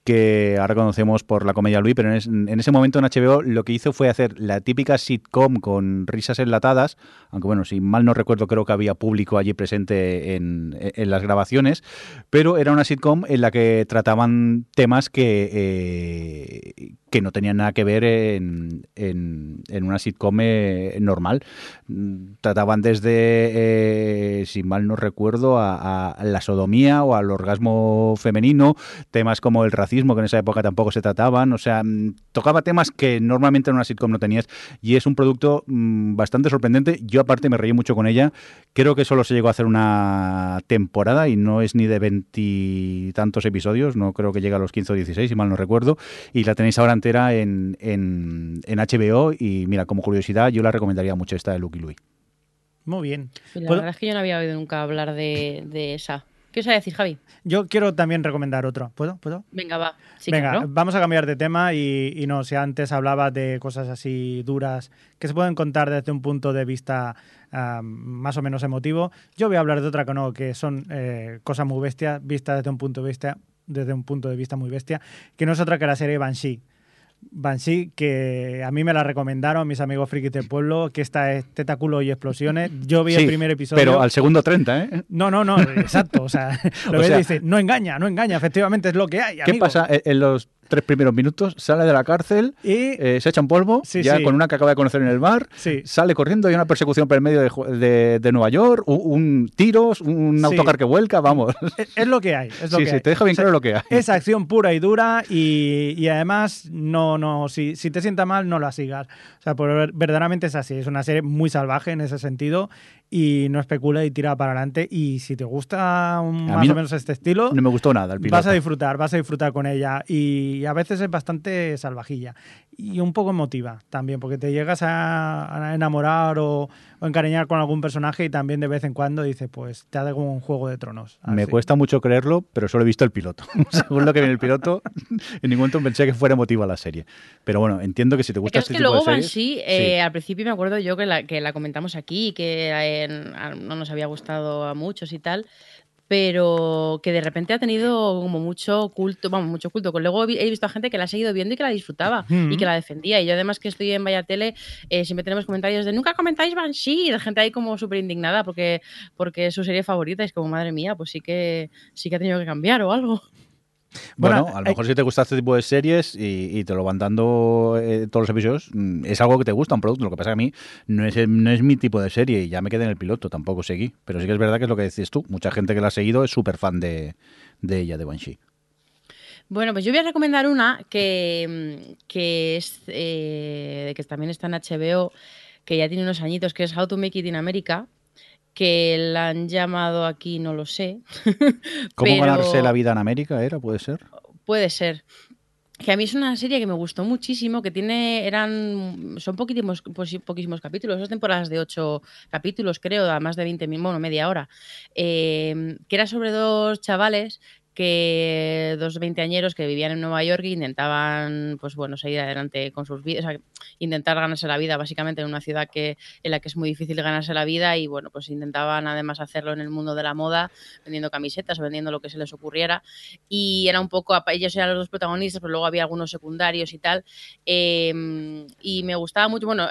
que ahora conocemos por la comedia Louis, pero en, en ese momento en H B O lo que hizo fue hacer la típica sitcom con risas enlatadas, aunque bueno, si mal no recuerdo, creo que había público allí presente en, en las grabaciones, pero era una sitcom en la que trataban temas que, eh, que no tenían nada que ver en, en, en una sitcom eh, normal. Trataban desde, eh, si mal no recuerdo, recuerdo a, a la sodomía o al orgasmo femenino, temas como el racismo, que en esa época tampoco se trataban, o sea, tocaba temas que normalmente en una sitcom no tenías, y es un producto mmm, bastante sorprendente. Yo aparte me reí mucho con ella, creo que solo se llegó a hacer una temporada y no es ni de veintitantos episodios, no creo que llegue a los quince o dieciséis, si mal no recuerdo, y la tenéis ahora entera en, en, en H B O, y mira, como curiosidad, yo la recomendaría mucho esta de Lucky Louis. Muy bien. La ¿Puedo? verdad es que yo no había oído nunca hablar de, de esa. ¿Qué os iba a decir, Javi? Yo quiero también recomendar otro. ¿Puedo? ¿Puedo? Venga, va. Sí, Venga, claro. Vamos a cambiar de tema y, y no, si antes hablabas de cosas así duras que se pueden contar desde un punto de vista uh, más o menos emotivo, yo voy a hablar de otra que no, que son eh, cosas muy bestias, vistas desde un punto de vista, desde un punto de vista muy bestia, que no es otra que la serie Banshee. Banshee, que a mí me la recomendaron mis amigos frikis del pueblo, que esta es tentáculo y explosiones. Yo vi sí, el primer episodio. Pero al segundo treinta, ¿eh? No, no, no, exacto. O sea, lo ves y dices, no engaña, no engaña, efectivamente es lo que hay, amigo. ¿Qué pasa en los tres primeros minutos? Sale de la cárcel, y, eh, se echa un polvo, sí, ya sí. con una que acaba de conocer en el bar, sí. sale corriendo, hay una persecución por el medio de, de, de Nueva York, un, un tiros, un sí. autocar que vuelca, vamos. Es, es lo que hay. Es lo sí, que sí, hay. Te deja bien o sea, claro lo que hay. Es acción pura y dura y, y además no, no si, si te sienta mal no la sigas. O sea, por, verdaderamente es así. Es una serie muy salvaje en ese sentido y no especula y tira para adelante, y si te gusta un, más no, o menos este estilo... No me gustó nada el piloto. Vas a disfrutar, vas a disfrutar con ella y Y a veces es bastante salvajilla y un poco emotiva también, porque te llegas a enamorar o, o encariñar con algún personaje y también de vez en cuando dices, pues te hace como un Juego de Tronos. Así. Me cuesta mucho creerlo, pero solo he visto el piloto. Según lo que viene el piloto, en ningún momento pensé que fuera emotiva la serie. Pero bueno, entiendo que si te gusta este tipo de series... Es que luego Banshee, al principio me acuerdo yo que la, que la comentamos aquí y que en, a, no nos había gustado a muchos y tal... pero que de repente ha tenido como mucho culto, vamos, mucho culto. Luego he visto a gente que la ha seguido viendo y que la disfrutaba mm-hmm. y que la defendía. Y yo además que estoy en Vaya Tele, eh, siempre tenemos comentarios de nunca comentáis Banshee, y de gente ahí como súper indignada porque, porque es su serie favorita. Y es como, madre mía, pues sí que, sí que ha tenido que cambiar o algo. Bueno, bueno, a lo mejor eh, si te gusta este tipo de series y, y te lo van dando eh, todos los episodios, es algo que te gusta, un producto. Lo que pasa que a mí no es, no es mi tipo de serie y ya me quedé en el piloto, tampoco seguí. Pero sí que es verdad que es lo que decís tú. Mucha gente que la ha seguido es súper fan de, de ella, de Banshee. Bueno, pues yo voy a recomendar una que, que, es, eh, que también está en H B O, que ya tiene unos añitos, que es How to Make It in America. Que la han llamado aquí, no lo sé. ¿Cómo pero... ganarse la vida en América era? ¿Puede ser? Puede ser. Que a mí es una serie que me gustó muchísimo, que tiene, eran, son poquísimos, poquísimos capítulos, dos temporadas de ocho capítulos, creo, a más de veinte mil, bueno, media hora. Eh, que era sobre dos chavales, que dos veinteañeros que vivían en Nueva York e intentaban, pues bueno, seguir adelante con sus vidas, o sea, intentar ganarse la vida básicamente en una ciudad que en la que es muy difícil ganarse la vida, y bueno, pues intentaban además hacerlo en el mundo de la moda, vendiendo camisetas o vendiendo lo que se les ocurriera, y era un poco, ellos eran los dos protagonistas, pero luego había algunos secundarios y tal, eh, y me gustaba mucho, bueno,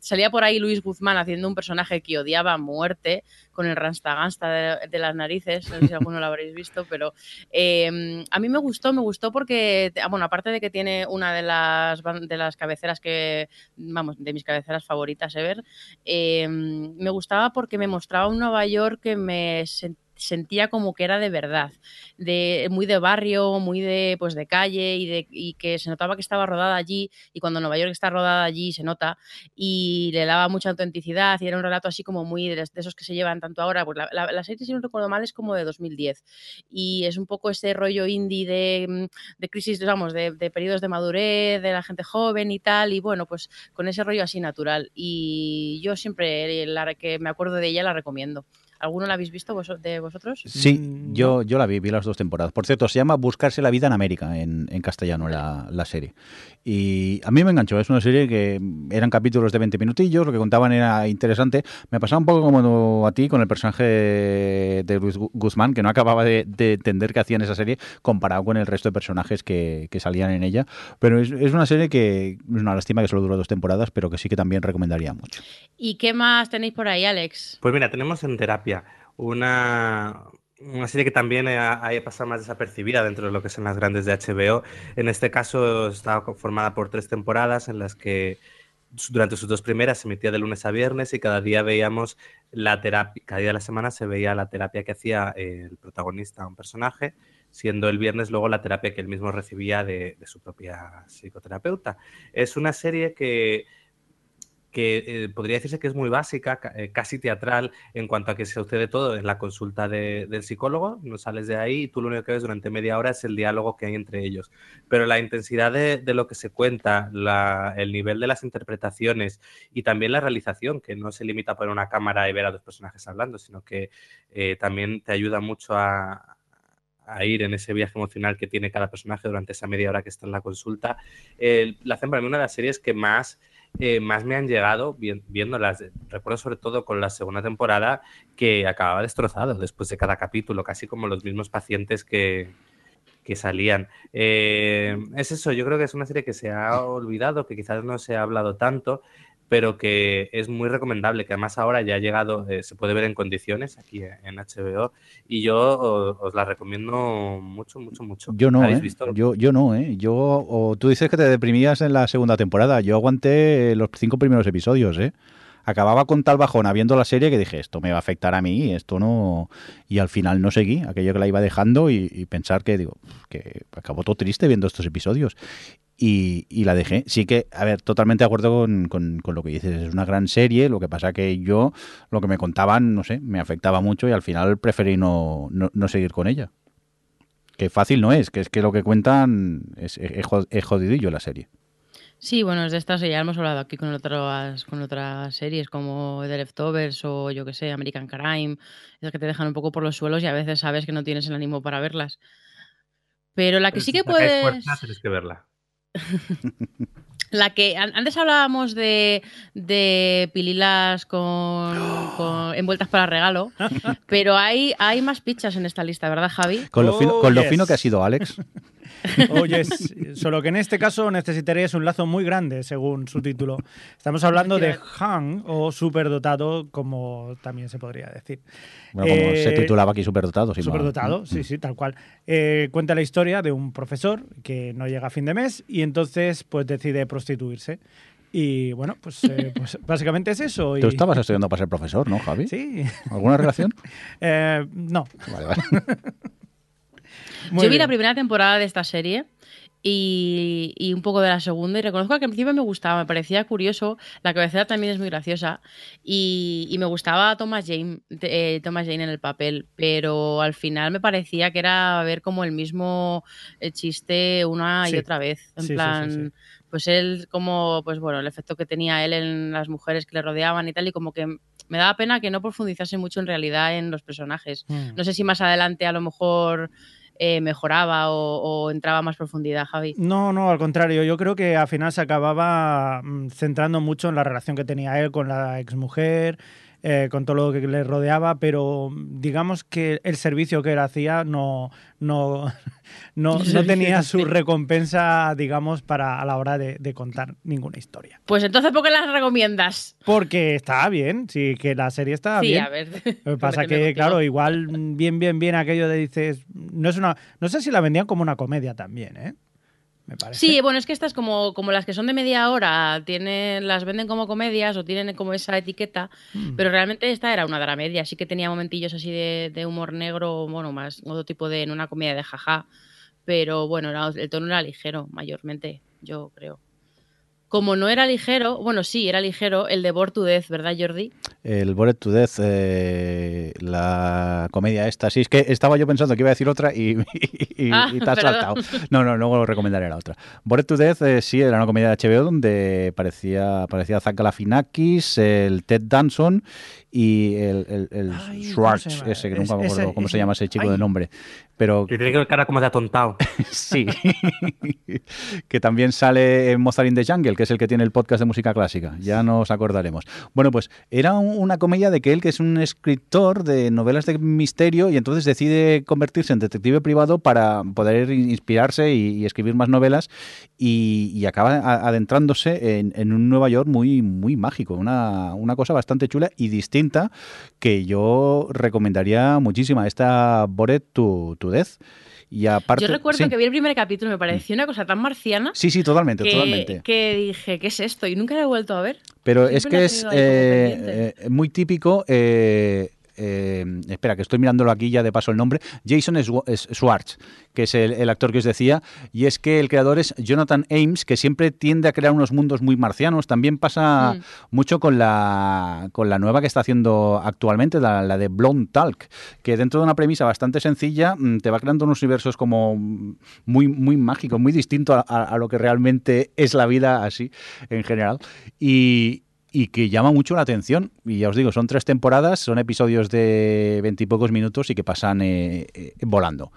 salía por ahí Luis Guzmán haciendo un personaje que odiaba a muerte, con el ranstagansta de, de las narices, no sé si alguno lo habréis visto, pero Eh, a mí me gustó, me gustó porque, bueno, aparte de que tiene una de las de las cabeceras que, vamos, de mis cabeceras favoritas ever, eh, me gustaba porque me mostraba un Nueva York que me sentía sentía como que era de verdad, de muy de barrio, muy de pues de calle y, de, y que se notaba que estaba rodada allí, y cuando Nueva York está rodada allí se nota, y le daba mucha autenticidad, y era un relato así como muy de, de esos que se llevan tanto ahora, pues la, la, la serie, si no recuerdo mal, es como de dos mil diez, y es un poco ese rollo indie de, de crisis, digamos, de, de periodos de madurez, de la gente joven y tal, y bueno, pues con ese rollo así natural, y yo siempre la que me acuerdo de ella la recomiendo. ¿Alguno la habéis visto vos, de vosotros? Sí, no. yo, yo la vi, vi las dos temporadas. Por cierto, se llama Buscarse la vida en América, en, en castellano, la, la serie. Y a mí me enganchó, es una serie que eran capítulos de veinte minutillos, lo que contaban era interesante. Me pasaba un poco como a ti con el personaje de Luis Guzmán, que no acababa de, de entender qué hacía en esa serie comparado con el resto de personajes que, que salían en ella. Pero es, es una serie que es una lástima que solo duró dos temporadas, pero que sí que también recomendaría mucho. ¿Y qué más tenéis por ahí, Alex? Pues mira, tenemos en terapia Una, una serie que también ha, ha pasado más desapercibida dentro de lo que son las grandes de H B O. En este caso está formada por tres temporadas en las que durante sus dos primeras se emitía de lunes a viernes y cada día veíamos la terapia, cada día de la semana se veía la terapia que hacía el protagonista, un personaje, siendo el viernes luego la terapia que él mismo recibía de, de su propia psicoterapeuta. Es una serie que... que eh, podría decirse que es muy básica, eh, casi teatral, en cuanto a que se sucede todo en la consulta de, del psicólogo, no sales de ahí y tú lo único que ves durante media hora es el diálogo que hay entre ellos. Pero la intensidad de, de lo que se cuenta, la, el nivel de las interpretaciones y también la realización, que no se limita a poner una cámara y ver a dos personajes hablando, sino que eh, también te ayuda mucho a... a ir en ese viaje emocional que tiene cada personaje durante esa media hora que está en la consulta. Eh, la hacen para mí una de las series que más, eh, más me han llegado vi- viéndolas. Recuerdo sobre todo con la segunda temporada que acababa destrozado después de cada capítulo, casi como los mismos pacientes que, que salían. Eh, es eso, yo creo que es una serie que se ha olvidado, que quizás no se ha hablado tanto, pero que es muy recomendable, que además ahora ya ha llegado, eh, se puede ver en condiciones aquí en H B O, y yo os, os la recomiendo mucho, mucho, mucho. Yo no, ¿eh? Visto? Yo, yo no, ¿eh? Yo, o tú dices que te deprimías en la segunda temporada, yo aguanté los cinco primeros episodios, ¿eh? Acababa con tal bajona viendo la serie que dije, esto me va a afectar a mí, esto no... Y al final no seguí, aquello que la iba dejando y, y pensar que, digo, que acabó todo triste viendo estos episodios. Y, y la dejé. Sí que, a ver, totalmente de acuerdo con, con, con lo que dices. Es una gran serie, lo que pasa que yo, lo que me contaban, no sé, me afectaba mucho y al final preferí no, no, no seguir con ella. Que fácil no es, que es que lo que cuentan es, es, es jodidillo la serie. Sí, bueno, es de estas que ya hemos hablado aquí con otras con otras series como The Leftovers o yo que sé, American Crime, esas que te dejan un poco por los suelos y a veces sabes que no tienes el ánimo para verlas. Pero la que Pero sí que puedes... Fuerza, tienes que verla. La que antes hablábamos de, de pililas con, con envueltas para regalo, pero hay, hay más pichas en esta lista, ¿verdad, Javi? Con lo fino, oh, con lo yes. fino que ha sido Alex. Oye, oh, solo que en este caso necesitarías un lazo muy grande, según su título. Estamos hablando de Hung, o superdotado, como también se podría decir. Bueno, como eh, se titulaba aquí, superdotado. Si superdotado, mal. sí, sí, tal cual. Eh, cuenta la historia de un profesor que no llega a fin de mes y entonces pues decide prostituirse. Y bueno, pues, eh, pues básicamente es eso. Y... Tú estabas estudiando para ser profesor, ¿no, Javi? Sí. ¿Alguna relación? eh, no. Vale, vale. Muy Yo bien. vi la primera temporada de esta serie y, y un poco de la segunda y reconozco que al principio me gustaba, me parecía curioso, la cabecera también es muy graciosa y, y me gustaba Thomas Jane, eh, Thomas Jane en el papel, pero al final me parecía que era ver como el mismo chiste una sí. y otra vez, en sí, plan... Sí, sí, sí. Pues él, como, pues bueno, el efecto que tenía él en las mujeres que le rodeaban y tal, y como que me daba pena que no profundizase mucho en realidad en los personajes. Mm. No sé si más adelante a lo mejor... Eh, mejoraba o, o entraba más profundidad, Javi. No, no, al contrario. Yo creo que al final se acababa centrando mucho en la relación que tenía él con la exmujer, eh, con todo lo que le rodeaba, pero digamos que el servicio que él hacía no, no, no, no tenía su recompensa, digamos, para a la hora de, de contar ninguna historia. Pues entonces, ¿por qué las recomiendas? Porque está bien, sí, que la serie está sí, bien. Sí, a ver. Lo que pasa que, claro, igual bien, bien, bien aquello de dices, no es una... No sé si la vendían como una comedia también, ¿eh? me parece. Sí, bueno, es que estas como, como las que son de media hora, tienen, las venden como comedias o tienen como esa etiqueta, mm. pero realmente esta era una drama media, sí que tenía momentillos así de, de humor negro, bueno, más otro tipo de, en una comedia de jaja, pero bueno, era, el tono era ligero, mayormente, yo creo. Como no era ligero, bueno, sí, era ligero el de Bored to Death, ¿verdad, Jordi? El Bored to Death, eh, la comedia esta. Sí, es que estaba yo pensando que iba a decir otra y, y, y, ah, y te has saltado. No, no, luego recomendaré la otra. Bored to Death, eh, sí, era una comedia de H B O donde parecía, parecía Zach Galifianakis, el Ted Danson y el, el, el Ay, Schwartz, ese que nunca es, me acuerdo ese, cómo ese, se llama ese chico Ay. de nombre. Pero que tiene cara como de atontado. Sí. Que también sale en Mozart in the Jungle, que es el que tiene el podcast de música clásica. Ya nos acordaremos. Bueno, pues era un, una comedia de que él, que es un escritor de novelas de misterio, y entonces decide convertirse en detective privado para poder inspirarse y, y escribir más novelas, y, y acaba adentrándose en, en un Nueva York muy, muy mágico. Una, una cosa bastante chula y distinta que yo recomendaría muchísimo. Esta Bored to Death. Y aparte, yo recuerdo sí. que vi el primer capítulo, me pareció una cosa tan marciana. Sí, sí, totalmente, que, totalmente. Que dije, ¿qué es esto? Y nunca lo he vuelto a ver. Pero siempre es que es eh, eh, muy típico. Eh, eh, espera, que estoy mirándolo aquí ya de paso el nombre. Jason Schwartz, que es el, el actor que os decía. Y es que el creador es Jonathan Ames, que siempre tiende a crear unos mundos muy marcianos. También pasa mm. mucho con la, con la nueva que está haciendo actualmente, la, la de Blonde Talk, que dentro de una premisa bastante sencilla te va creando unos universos como muy, muy mágicos, muy distinto a, a, a lo que realmente es la vida así en general. Y... y que llama mucho la atención, y ya os digo, son tres temporadas, son episodios de veintipocos minutos y que pasan eh, eh, volando.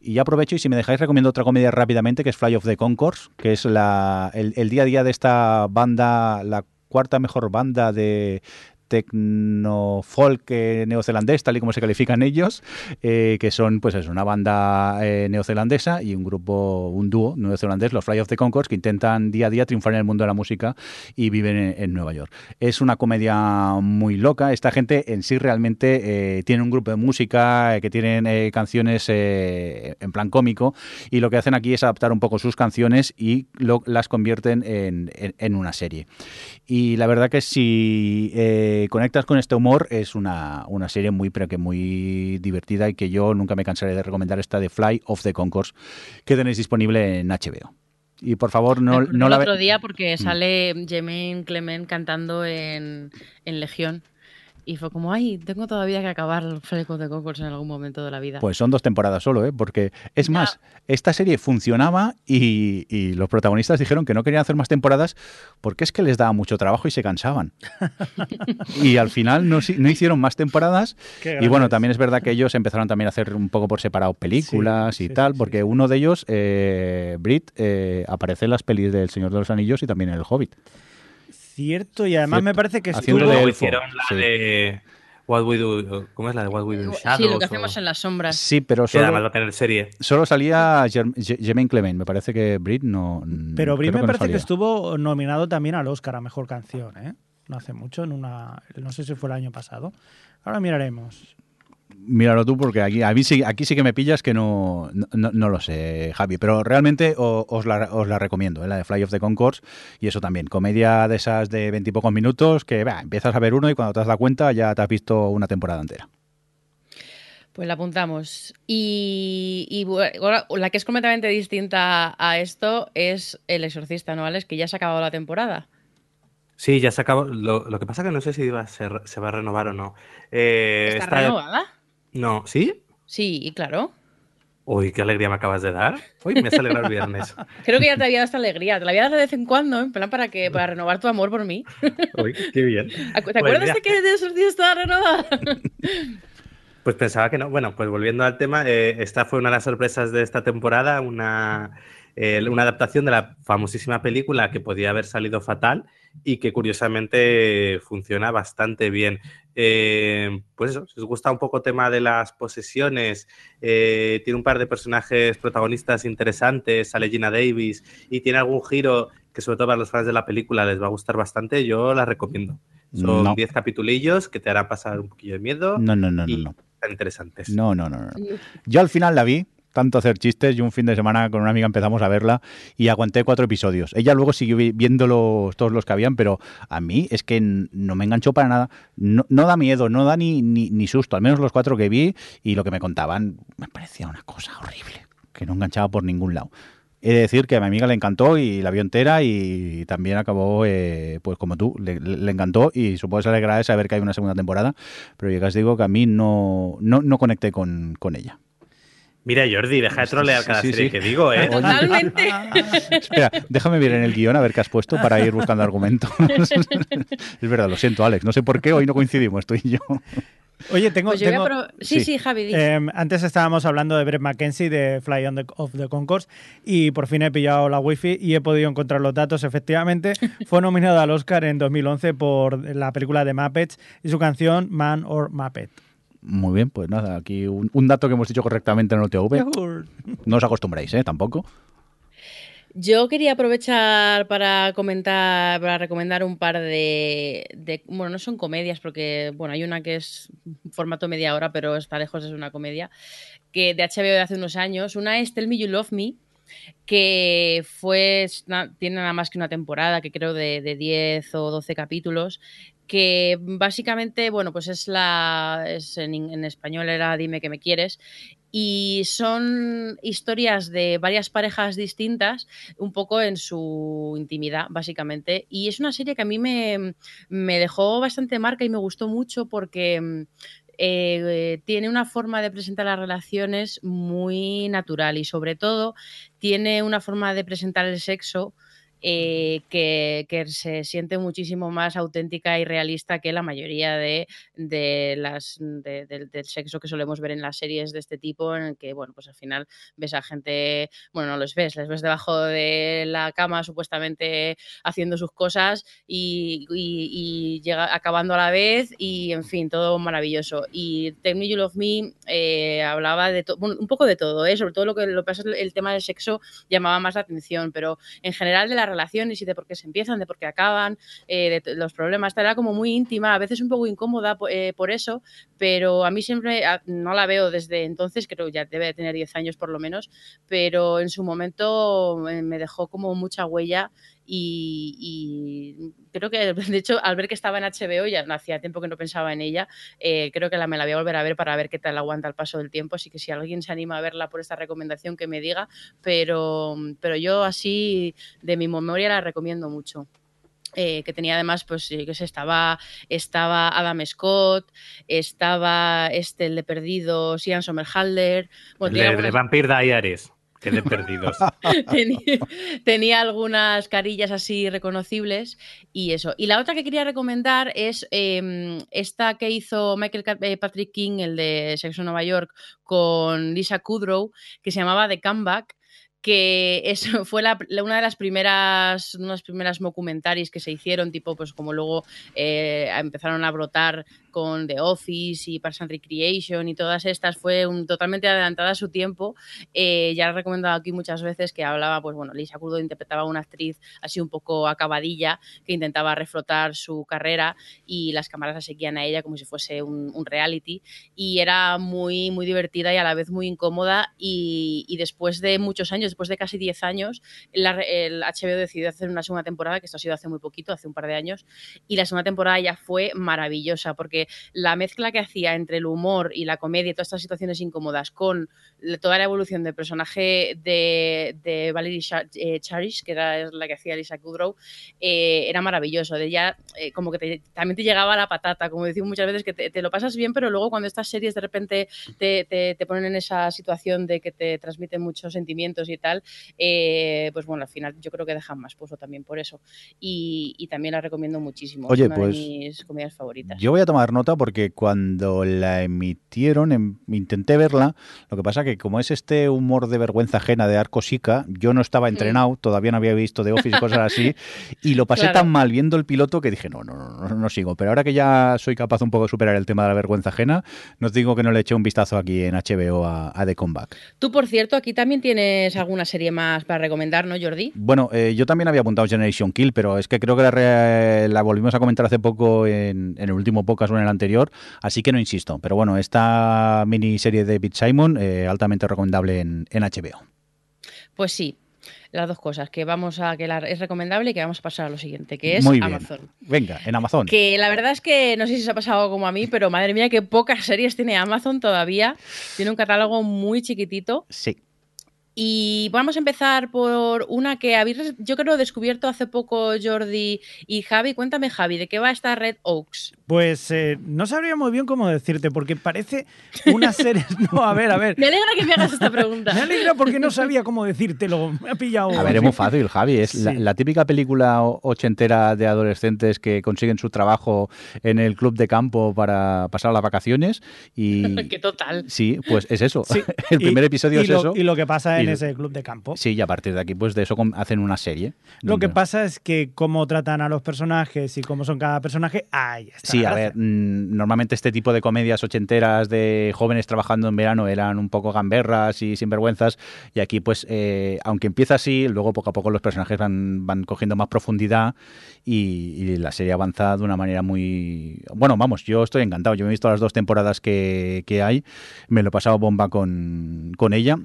Y ya aprovecho, y si me dejáis, recomiendo otra comedia rápidamente, que es Flight of the Conchords, que es la, el, el día a día de esta banda, la cuarta mejor banda de tecnofolk eh, neozelandés, tal y como se califican ellos, eh, que son, pues es una banda eh, neozelandesa y un grupo, un dúo neozelandés, los Flight of the Conchords, que intentan día a día triunfar en el mundo de la música y viven en, en Nueva York. Es una comedia muy loca. Esta gente en sí realmente eh, tiene un grupo de música eh, que tienen eh, canciones eh, en plan cómico, y lo que hacen aquí es adaptar un poco sus canciones y lo, las convierten en, en, en una serie. Y la verdad que si eh, conectas con este humor, es una, una serie muy, pero que muy divertida, y que yo nunca me cansaré de recomendar, esta de Flight of the Conchords, que tenéis disponible en H B O. Y por favor, no, no, no la veáis. El otro día, porque sale mm. Jemaine Clement cantando en, en Legión. Y fue como, ay, tengo todavía que acabar el Fleco de Conchords en algún momento de la vida. Pues son dos temporadas solo, ¿eh? Porque, es más, ya. Esta serie funcionaba y, y los protagonistas dijeron que no querían hacer más temporadas porque es que les daba mucho trabajo y se cansaban. Y al final no, no hicieron más temporadas. Y bueno, también es verdad que ellos empezaron también a hacer un poco por separado películas sí, y sí, tal, sí, porque sí. uno de ellos, eh, Brit, eh, aparece en las pelis del Señor de los Anillos y también en El Hobbit. Cierto, y además Cierto. me parece que estuvo... Elfo, hicieron la sí. de... What we do, ¿Cómo es la de What We Do? Shadows, sí, lo que hacemos o... en las sombras. Sí, pero solo, tener serie. solo salía Jemaine Clement. Me parece que Brit no... Pero Brit me que parece no que estuvo nominado también al Oscar a Mejor Canción, ¿eh? No hace mucho, en una... no sé si fue el año pasado. Ahora miraremos. Míralo tú, porque aquí, a mí sí, aquí sí que me pillas que no, no, no lo sé, Javi. Pero realmente os, os, la, os la recomiendo, ¿eh? La de Flight of the Conchords. Y eso también, comedia de esas de veintipocos minutos que bah, empiezas a ver uno y cuando te das la cuenta ya te has visto una temporada entera. Pues la apuntamos. Y, y bueno, la que es completamente distinta a esto es El Exorcista, ¿no, Alex? Que ya se ha acabado la temporada. Sí, ya se acabó. Lo, lo que pasa que no sé si iba a ser, se va a renovar o no. Eh, ¿Está esta... renovada? No, ¿sí? Sí, y claro. Uy, qué alegría me acabas de dar. Uy, me has alegrado el viernes. Creo que ya te había dado esta alegría. Te la había dado de vez en cuando, en plan para que para renovar tu amor por mí. Uy, qué bien. ¿Te acuerdas bueno, de que de esos días estaba renovada? Pues pensaba que no. Bueno, pues volviendo al tema, eh, esta fue una de las sorpresas de esta temporada, una, eh, una adaptación de la famosísima película que podía haber salido fatal y que curiosamente funciona bastante bien. Eh, pues eso, si os gusta un poco el tema de las posesiones, eh, tiene un par de personajes protagonistas interesantes, sale Gina Davis y tiene algún giro que sobre todo para los fans de la película les va a gustar bastante, yo la recomiendo. Son diez no. capitulillos que te harán pasar un poquillo de miedo. No, no, no, y no, no. Están interesantes. No, no, no, no. Yo al final la vi tanto hacer chistes, y un fin de semana con una amiga empezamos a verla y aguanté cuatro episodios. Ella luego siguió viéndolos todos los que habían, pero a mí es que no me enganchó para nada. No, no da miedo, no da ni, ni, ni susto, al menos los cuatro que vi, y lo que me contaban me parecía una cosa horrible, que no enganchaba por ningún lado. He de decir que a mi amiga le encantó y la vio entera, y también acabó, eh, pues como tú, le, le encantó, y supongo que se alegrará de saber que hay una segunda temporada, pero yo os digo que a mí no, no, no conecté con, con ella. Mira, Jordi, deja de trolear cada sí, serie sí. que digo, ¿eh? Totalmente. Espera, déjame ver en el guión a ver qué has puesto para ir buscando argumentos. Es verdad, lo siento, Alex. No sé por qué hoy no coincidimos tú y yo. Oye, tengo... Pues tengo... Pro... Sí, sí, sí, Javi. Eh, antes estábamos hablando de Brett Mackenzie, de Flight of the Conchords, y por fin he pillado la wifi y he podido encontrar los datos. Efectivamente, fue nominado al Oscar en dos mil once por la película de Muppets y su canción Man or Muppet. Muy bien, pues nada, aquí un, un dato que hemos dicho correctamente en el O T V. No os acostumbréis, ¿eh? Tampoco. Yo quería aprovechar para comentar, para recomendar un par de, de... Bueno, no son comedias, porque bueno, hay una que es formato media hora, pero está lejos de ser una comedia, que de H B O de hace unos años. Una es Tell Me You Love Me, que fue tiene nada más que una temporada, que creo de, de diez o doce capítulos, que básicamente, bueno, pues es la... Es en, en español era Dime que me quieres... Y son historias de varias parejas distintas, un poco en su intimidad, básicamente. Y es una serie que a mí me, me dejó bastante marca y me gustó mucho porque... Eh, eh, tiene una forma de presentar las relaciones muy natural, y sobre todo tiene una forma de presentar el sexo eh, que, que se siente muchísimo más auténtica y realista que la mayoría de, de las de, de, del sexo que solemos ver en las series de este tipo, en el que, bueno, pues al final ves a gente, bueno, no los ves, les ves debajo de la cama supuestamente haciendo sus cosas y, y, y llega, acabando a la vez, y en fin, todo maravilloso. Y Tell Me You Love Me eh, hablaba de to- bueno, un poco de todo, ¿eh? Sobre todo lo que lo pasa, el tema del sexo llamaba más la atención, pero en general de la relaciones y de por qué se empiezan, de por qué acaban, eh, de t- los problemas. Era como muy íntima, a veces un poco incómoda por, eh, por eso, pero a mí siempre a, no la veo desde entonces, creo que ya debe de tener diez años por lo menos, pero en su momento eh, me dejó como mucha huella. Y, y creo que, de hecho, al ver que estaba en H B O, ya hacía tiempo que no pensaba en ella, eh, creo que la, me la voy a volver a ver para ver qué tal aguanta el paso del tiempo, así que si alguien se anima a verla por esta recomendación, que me diga, pero, pero yo así de mi memoria la recomiendo mucho. Eh, que tenía además, pues yo qué sé, estaba, estaba Adam Scott, estaba este, el de Perdidos, Ian Somerhalder, bueno, el de Vampire Diaries. De Perdidos. Tenía, tenía algunas carillas así reconocibles y eso. Y la otra que quería recomendar es eh, esta que hizo Michael Patrick King, el de Sexo en Nueva York, con Lisa Kudrow, que se llamaba The Comeback, que eso fue la, la, una de las primeras unas primeras documentaries que se hicieron, tipo, pues como luego eh, empezaron a brotar con The Office y Parks and Recreation y todas estas. Fue un, totalmente adelantada a su tiempo. Eh, ya he recomendado aquí muchas veces que hablaba, pues bueno, Lisa Kudrow interpretaba a una actriz así un poco acabadilla que intentaba reflotar su carrera y las cámaras la seguían a ella como si fuese un, un reality, y era muy, muy divertida y a la vez muy incómoda, y, y después de muchos años, después de casi diez años, la, el H B O decidió hacer una segunda temporada, que esto ha sido hace muy poquito, hace un par de años, y la segunda temporada ya fue maravillosa, porque la mezcla que hacía entre el humor y la comedia y todas estas situaciones incómodas, con toda la evolución del personaje de, de Valerie Charish, que era la que hacía Lisa Kudrow, eh, era maravilloso. De ella, eh, como que te, también te llegaba la patata, como decimos muchas veces, que te, te lo pasas bien, pero luego cuando estas series de repente te, te, te ponen en esa situación de que te transmiten muchos sentimientos y tal, eh, pues bueno, al final yo creo que dejan más pozo también por eso, y, y también la recomiendo muchísimo. Oye, es una pues de mis comidas favoritas. Yo voy a tomar nota porque cuando la emitieron em, intenté verla, lo que pasa que como es este humor de vergüenza ajena de Arcosica, yo no estaba entrenado, mm. todavía no había visto The Office y cosas así, y lo pasé claro. tan mal viendo el piloto que dije no, no, no, no, no sigo, pero ahora que ya soy capaz un poco de superar el tema de la vergüenza ajena, no os digo que no le eché un vistazo aquí en H B O a, a The Comeback. Tú, por cierto, aquí también tienes algún alguna serie más para recomendar, ¿no, Jordi? Bueno, eh, yo también había apuntado Generation Kill, pero es que creo que la, re, la volvimos a comentar hace poco en, en el último podcast o en el anterior, así que no insisto. Pero bueno, esta miniserie de Pete Simon, eh, altamente recomendable en, en H B O. Pues sí. Las dos cosas, que vamos a que la, es recomendable y que vamos a pasar a lo siguiente, que es Amazon. Venga, en Amazon. Que la verdad es que no sé si se ha pasado como a mí, pero madre mía, qué pocas series tiene Amazon todavía. Tiene un catálogo muy chiquitito. Sí. Y vamos a empezar por una que habéis, yo creo, descubierto hace poco, Jordi y Javi. Cuéntame, Javi, ¿de qué va esta Red Oaks? Pues eh, no sabría muy bien cómo decirte, porque parece una serie... No, a ver, a ver... Me alegra que me hagas esta pregunta. Me alegra porque no sabía cómo decírtelo. Me ha pillado... A ver, es muy fácil, Javi. Es sí. la, la típica película ochentera de adolescentes que consiguen su trabajo en el club de campo para pasar las vacaciones y... ¡Qué total! Sí, pues es eso. Sí. El primer y, episodio y es lo, eso. Y lo que pasa es... en ese club de campo. Sí, y a partir de aquí, pues de eso hacen una serie. Lo que pasa es que cómo tratan a los personajes y cómo son cada personaje, ahí está. Sí, a ver, normalmente este tipo de comedias ochenteras de jóvenes trabajando en verano eran un poco gamberras y sinvergüenzas, y aquí pues, eh, aunque empieza así, luego poco a poco los personajes van, van cogiendo más profundidad y, y la serie avanza de una manera muy... Bueno, vamos, yo estoy encantado. Yo he visto las dos temporadas que, que hay, me lo he pasado bomba con, con ella.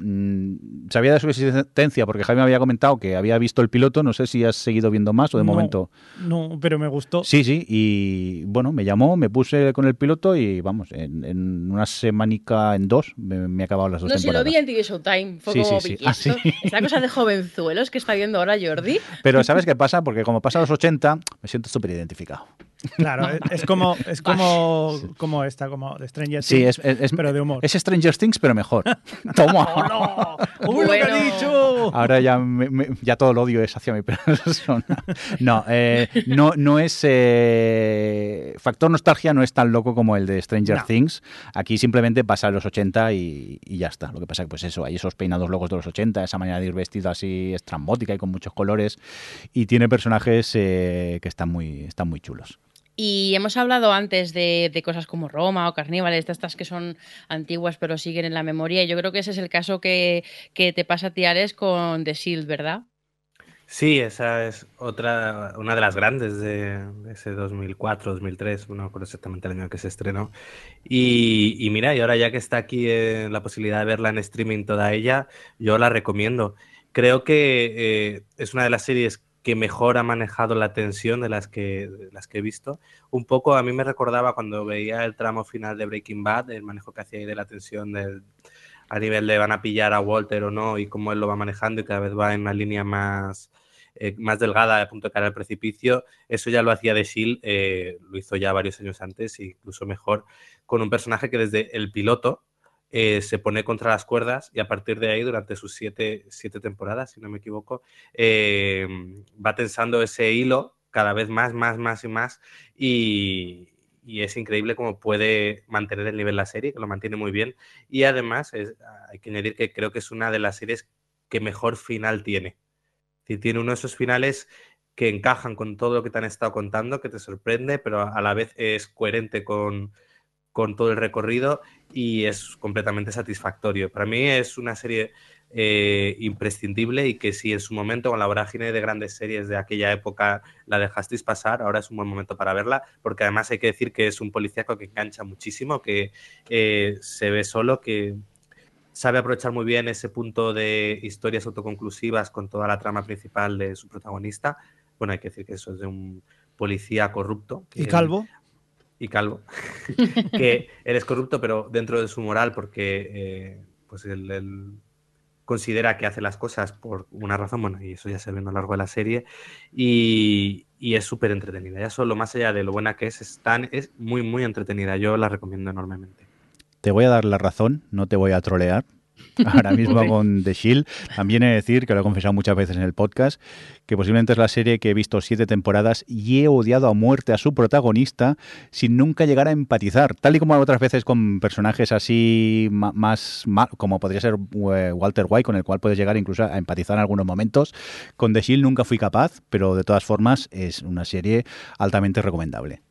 Sabía de su existencia porque Jaime me había comentado que había visto el piloto, no sé si has seguido viendo más o de no, momento... No, pero me gustó. Sí, sí, y bueno, me llamó, me puse con el piloto y vamos, en, en una semanica, en dos, me, me he acabado las dos no, temporadas. No, si lo vi en T V Showtime, fue sí, como sí, sí. Ah, sí. Esta cosa de jovenzuelos que está viendo ahora Jordi. Pero ¿sabes qué pasa? Porque como pasa a los ochenta, me siento súper identificado. Claro, es como es como, como esta, como de Stranger Things, sí, es, es, pero de humor. Es Stranger Things, pero mejor. ¡Toma! ¡Oh, no! ¡Uy, lo que he dicho! Ahora ya, me, me, ya todo el odio es hacia mi persona. No, eh, no, no es... Eh, factor nostalgia no es tan loco como el de Stranger no. Things. Aquí simplemente pasa a los ochenta y, y ya está. Lo que pasa es que pues eso, hay esos peinados locos de los ochenta, esa manera de ir vestido así estrambótica y con muchos colores. Y tiene personajes eh, que están muy, están muy chulos. Y hemos hablado antes de, de cosas como Roma o Carnivale, estas que son antiguas pero siguen en la memoria. Y yo creo que ese es el caso que, que te pasa a ti, Ares, con The Shield, ¿verdad? Sí, esa es otra, una de las grandes de ese dos mil cuatro, dos mil tres, no recuerdo exactamente el año que se estrenó. Y, y mira, y ahora ya que está aquí eh, la posibilidad de verla en streaming toda ella, yo la recomiendo. Creo que eh, es una de las series que mejor ha manejado la tensión de las que de las que he visto. Un poco a mí me recordaba cuando veía el tramo final de Breaking Bad, el manejo que hacía ahí de la tensión del, a nivel de van a pillar a Walter o no y cómo él lo va manejando y cada vez va en una línea más, eh, más delgada a punto de caer al precipicio. Eso ya lo hacía The Shield, eh, lo hizo ya varios años antes, incluso mejor, con un personaje que desde el piloto Eh, se pone contra las cuerdas y a partir de ahí durante sus siete, siete temporadas, si no me equivoco, eh, va tensando ese hilo cada vez más, más, más y más y, y es increíble cómo puede mantener el nivel la serie, que lo mantiene muy bien y además es, hay que añadir que creo que es una de las series que mejor final tiene. Si tiene uno de esos finales que encajan con todo lo que te han estado contando, que te sorprende, pero a la vez es coherente con... con todo el recorrido y es completamente satisfactorio. Para mí es una serie eh, imprescindible y que si en su momento con la vorágine de grandes series de aquella época la dejasteis pasar, ahora es un buen momento para verla porque además hay que decir que es un policíaco que engancha muchísimo, que eh, se ve solo, que sabe aprovechar muy bien ese punto de historias autoconclusivas con toda la trama principal de su protagonista. Bueno, hay que decir que eso es de un policía corrupto. Que, ¿y calvo? y calvo, que él es corrupto pero dentro de su moral porque eh, pues él, él considera que hace las cosas por una razón, bueno, y eso ya se ve a lo largo de la serie y, y es súper entretenida, ya solo más allá de lo buena que es, es, tan, es muy muy entretenida, yo la recomiendo enormemente. Te voy a dar la razón, no te voy a trolear. Ahora mismo con The Shield. También he de decir, que lo he confesado muchas veces en el podcast, que posiblemente es la serie que he visto siete temporadas y he odiado a muerte a su protagonista sin nunca llegar a empatizar. Tal y como otras veces con personajes así más, más como podría ser Walter White, con el cual puedes llegar incluso a empatizar en algunos momentos. Con The Shield nunca fui capaz, pero de todas formas es una serie altamente recomendable.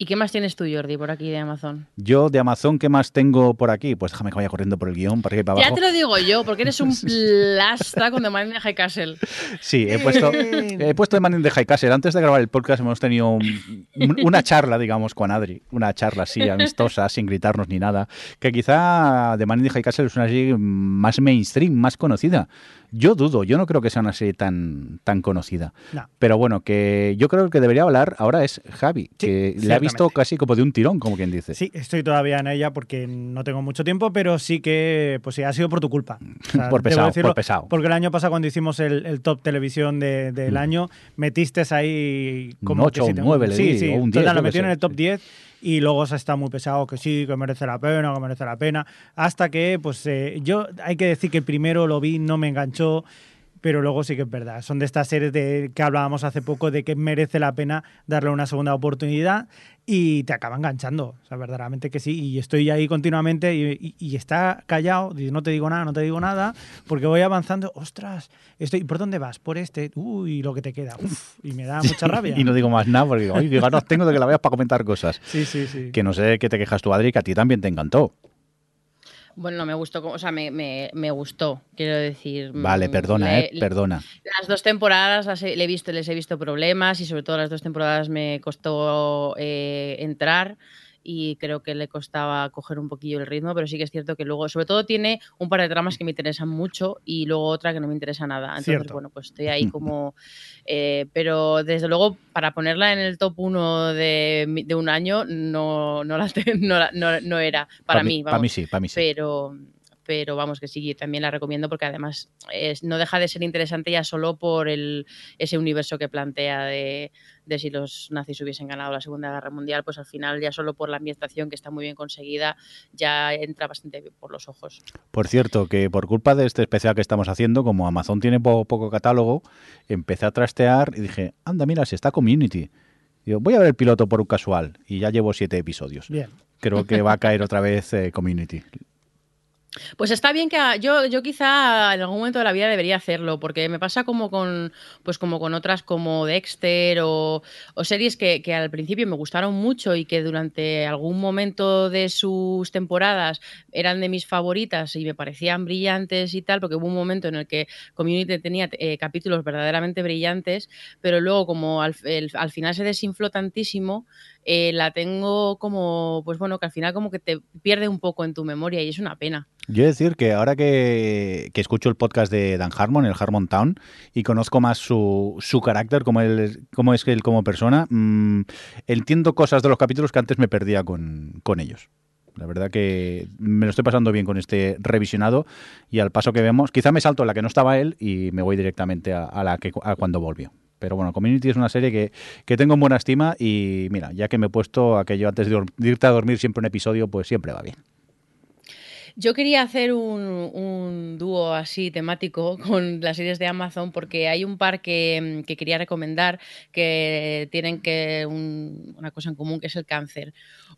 ¿Y qué más tienes tú, Jordi, por aquí de Amazon? Yo, de Amazon, ¿qué más tengo por aquí? Pues déjame que vaya corriendo por el guión, para que para abajo. Ya te lo digo yo, porque eres un plasta con The Man in the High Castle. Sí, he puesto, he puesto The Man in the High Castle. Antes de grabar el podcast hemos tenido un, una charla, digamos, con Adri. Una charla así, amistosa, sin gritarnos ni nada. Que quizá The Man in the High Castle es una serie más mainstream, más conocida. Yo dudo, yo no creo que sea una serie tan, tan conocida. No. Pero bueno, que yo creo que debería hablar ahora es Javi, sí, que le ha visto casi como de un tirón, como quien dice. Sí, estoy todavía en ella porque no tengo mucho tiempo, pero sí que pues sí, ha sido por tu culpa. O sea, por pesado, decirlo, por pesado. Porque el año pasado, cuando hicimos el, el top televisión de, del mm. año, metiste ahí como ocho o nueve, le di, sí, sí, o un diez. Total, lo metieron en el top diez. Y luego se está muy pesado, que sí, que merece la pena, que merece la pena. Hasta que, pues, eh, yo hay que decir que el primero lo vi, no me enganchó, pero luego sí que es verdad. Son de estas series de, que hablábamos hace poco de que merece la pena darle una segunda oportunidad y te acaba enganchando. O sea, verdaderamente que sí. Y estoy ahí continuamente y, y, y está callado. Dice, no te digo nada, no te digo nada, porque voy avanzando. ¡Ostras! Estoy, ¿por dónde vas? Por este. ¡Uy! Lo que te queda. ¡Uf! Y me da mucha rabia. Y no digo más nada porque digo, ¡ay, qué ganas tengo de que la veas para comentar cosas! Sí, sí, sí. Que no sé qué te quejas tú, Adri, que a ti también te encantó. Bueno, me gustó, o sea, me, me, me gustó, quiero decir. Vale, perdona, me, eh, perdona. Las dos temporadas las he, le he visto, les he visto problemas y sobre todo las dos temporadas me costó eh, entrar y creo que le costaba coger un poquillo el ritmo, pero sí que es cierto que luego, sobre todo tiene un par de tramas que me interesan mucho y luego otra que no me interesa nada. Entonces, cierto. Bueno, pues estoy ahí como... Eh, pero desde luego, para ponerla en el top uno de, de un año, no, no, la, no, la, no, no era para pa mí. Para mí sí, para mí sí. Pero... pero vamos que sí, también la recomiendo porque además es, no deja de ser interesante ya solo por el, ese universo que plantea de, de si los nazis hubiesen ganado la Segunda Guerra Mundial, pues al final ya solo por la ambientación que está muy bien conseguida ya entra bastante por los ojos. Por cierto, que por culpa de este especial que estamos haciendo, como Amazon tiene poco, poco catálogo, empecé a trastear y dije, anda mira, si está Community. Digo, voy a ver el piloto por un casual y ya llevo siete episodios. Bien. Creo que va a caer otra vez eh, Community. Pues está bien que yo, yo quizá en algún momento de la vida debería hacerlo, porque me pasa como con pues como con otras como Dexter o, o series que, que al principio me gustaron mucho y que durante algún momento de sus temporadas eran de mis favoritas y me parecían brillantes y tal, porque hubo un momento en el que Community tenía eh, capítulos verdaderamente brillantes, pero luego como al, el, al final se desinfló tantísimo, eh, la tengo como, pues bueno, que al final como que te pierde un poco en tu memoria y es una pena. Yo he de decir que ahora que, que escucho el podcast de Dan Harmon, el Harmon Town, y conozco más su, su carácter, cómo como es él como persona, mmm, entiendo cosas de los capítulos que antes me perdía con, con ellos. La verdad que me lo estoy pasando bien con este revisionado y al paso que vemos, quizá me salto en la que no estaba él y me voy directamente a, a la que a cuando volvió. Pero bueno, Community es una serie que, que tengo en buena estima y mira, ya que me he puesto aquello antes de irte a dormir siempre un episodio, pues siempre va bien. Yo quería hacer un, un dúo así temático con las series de Amazon porque hay un par que, que quería recomendar que tienen que un, una cosa en común que es el cáncer.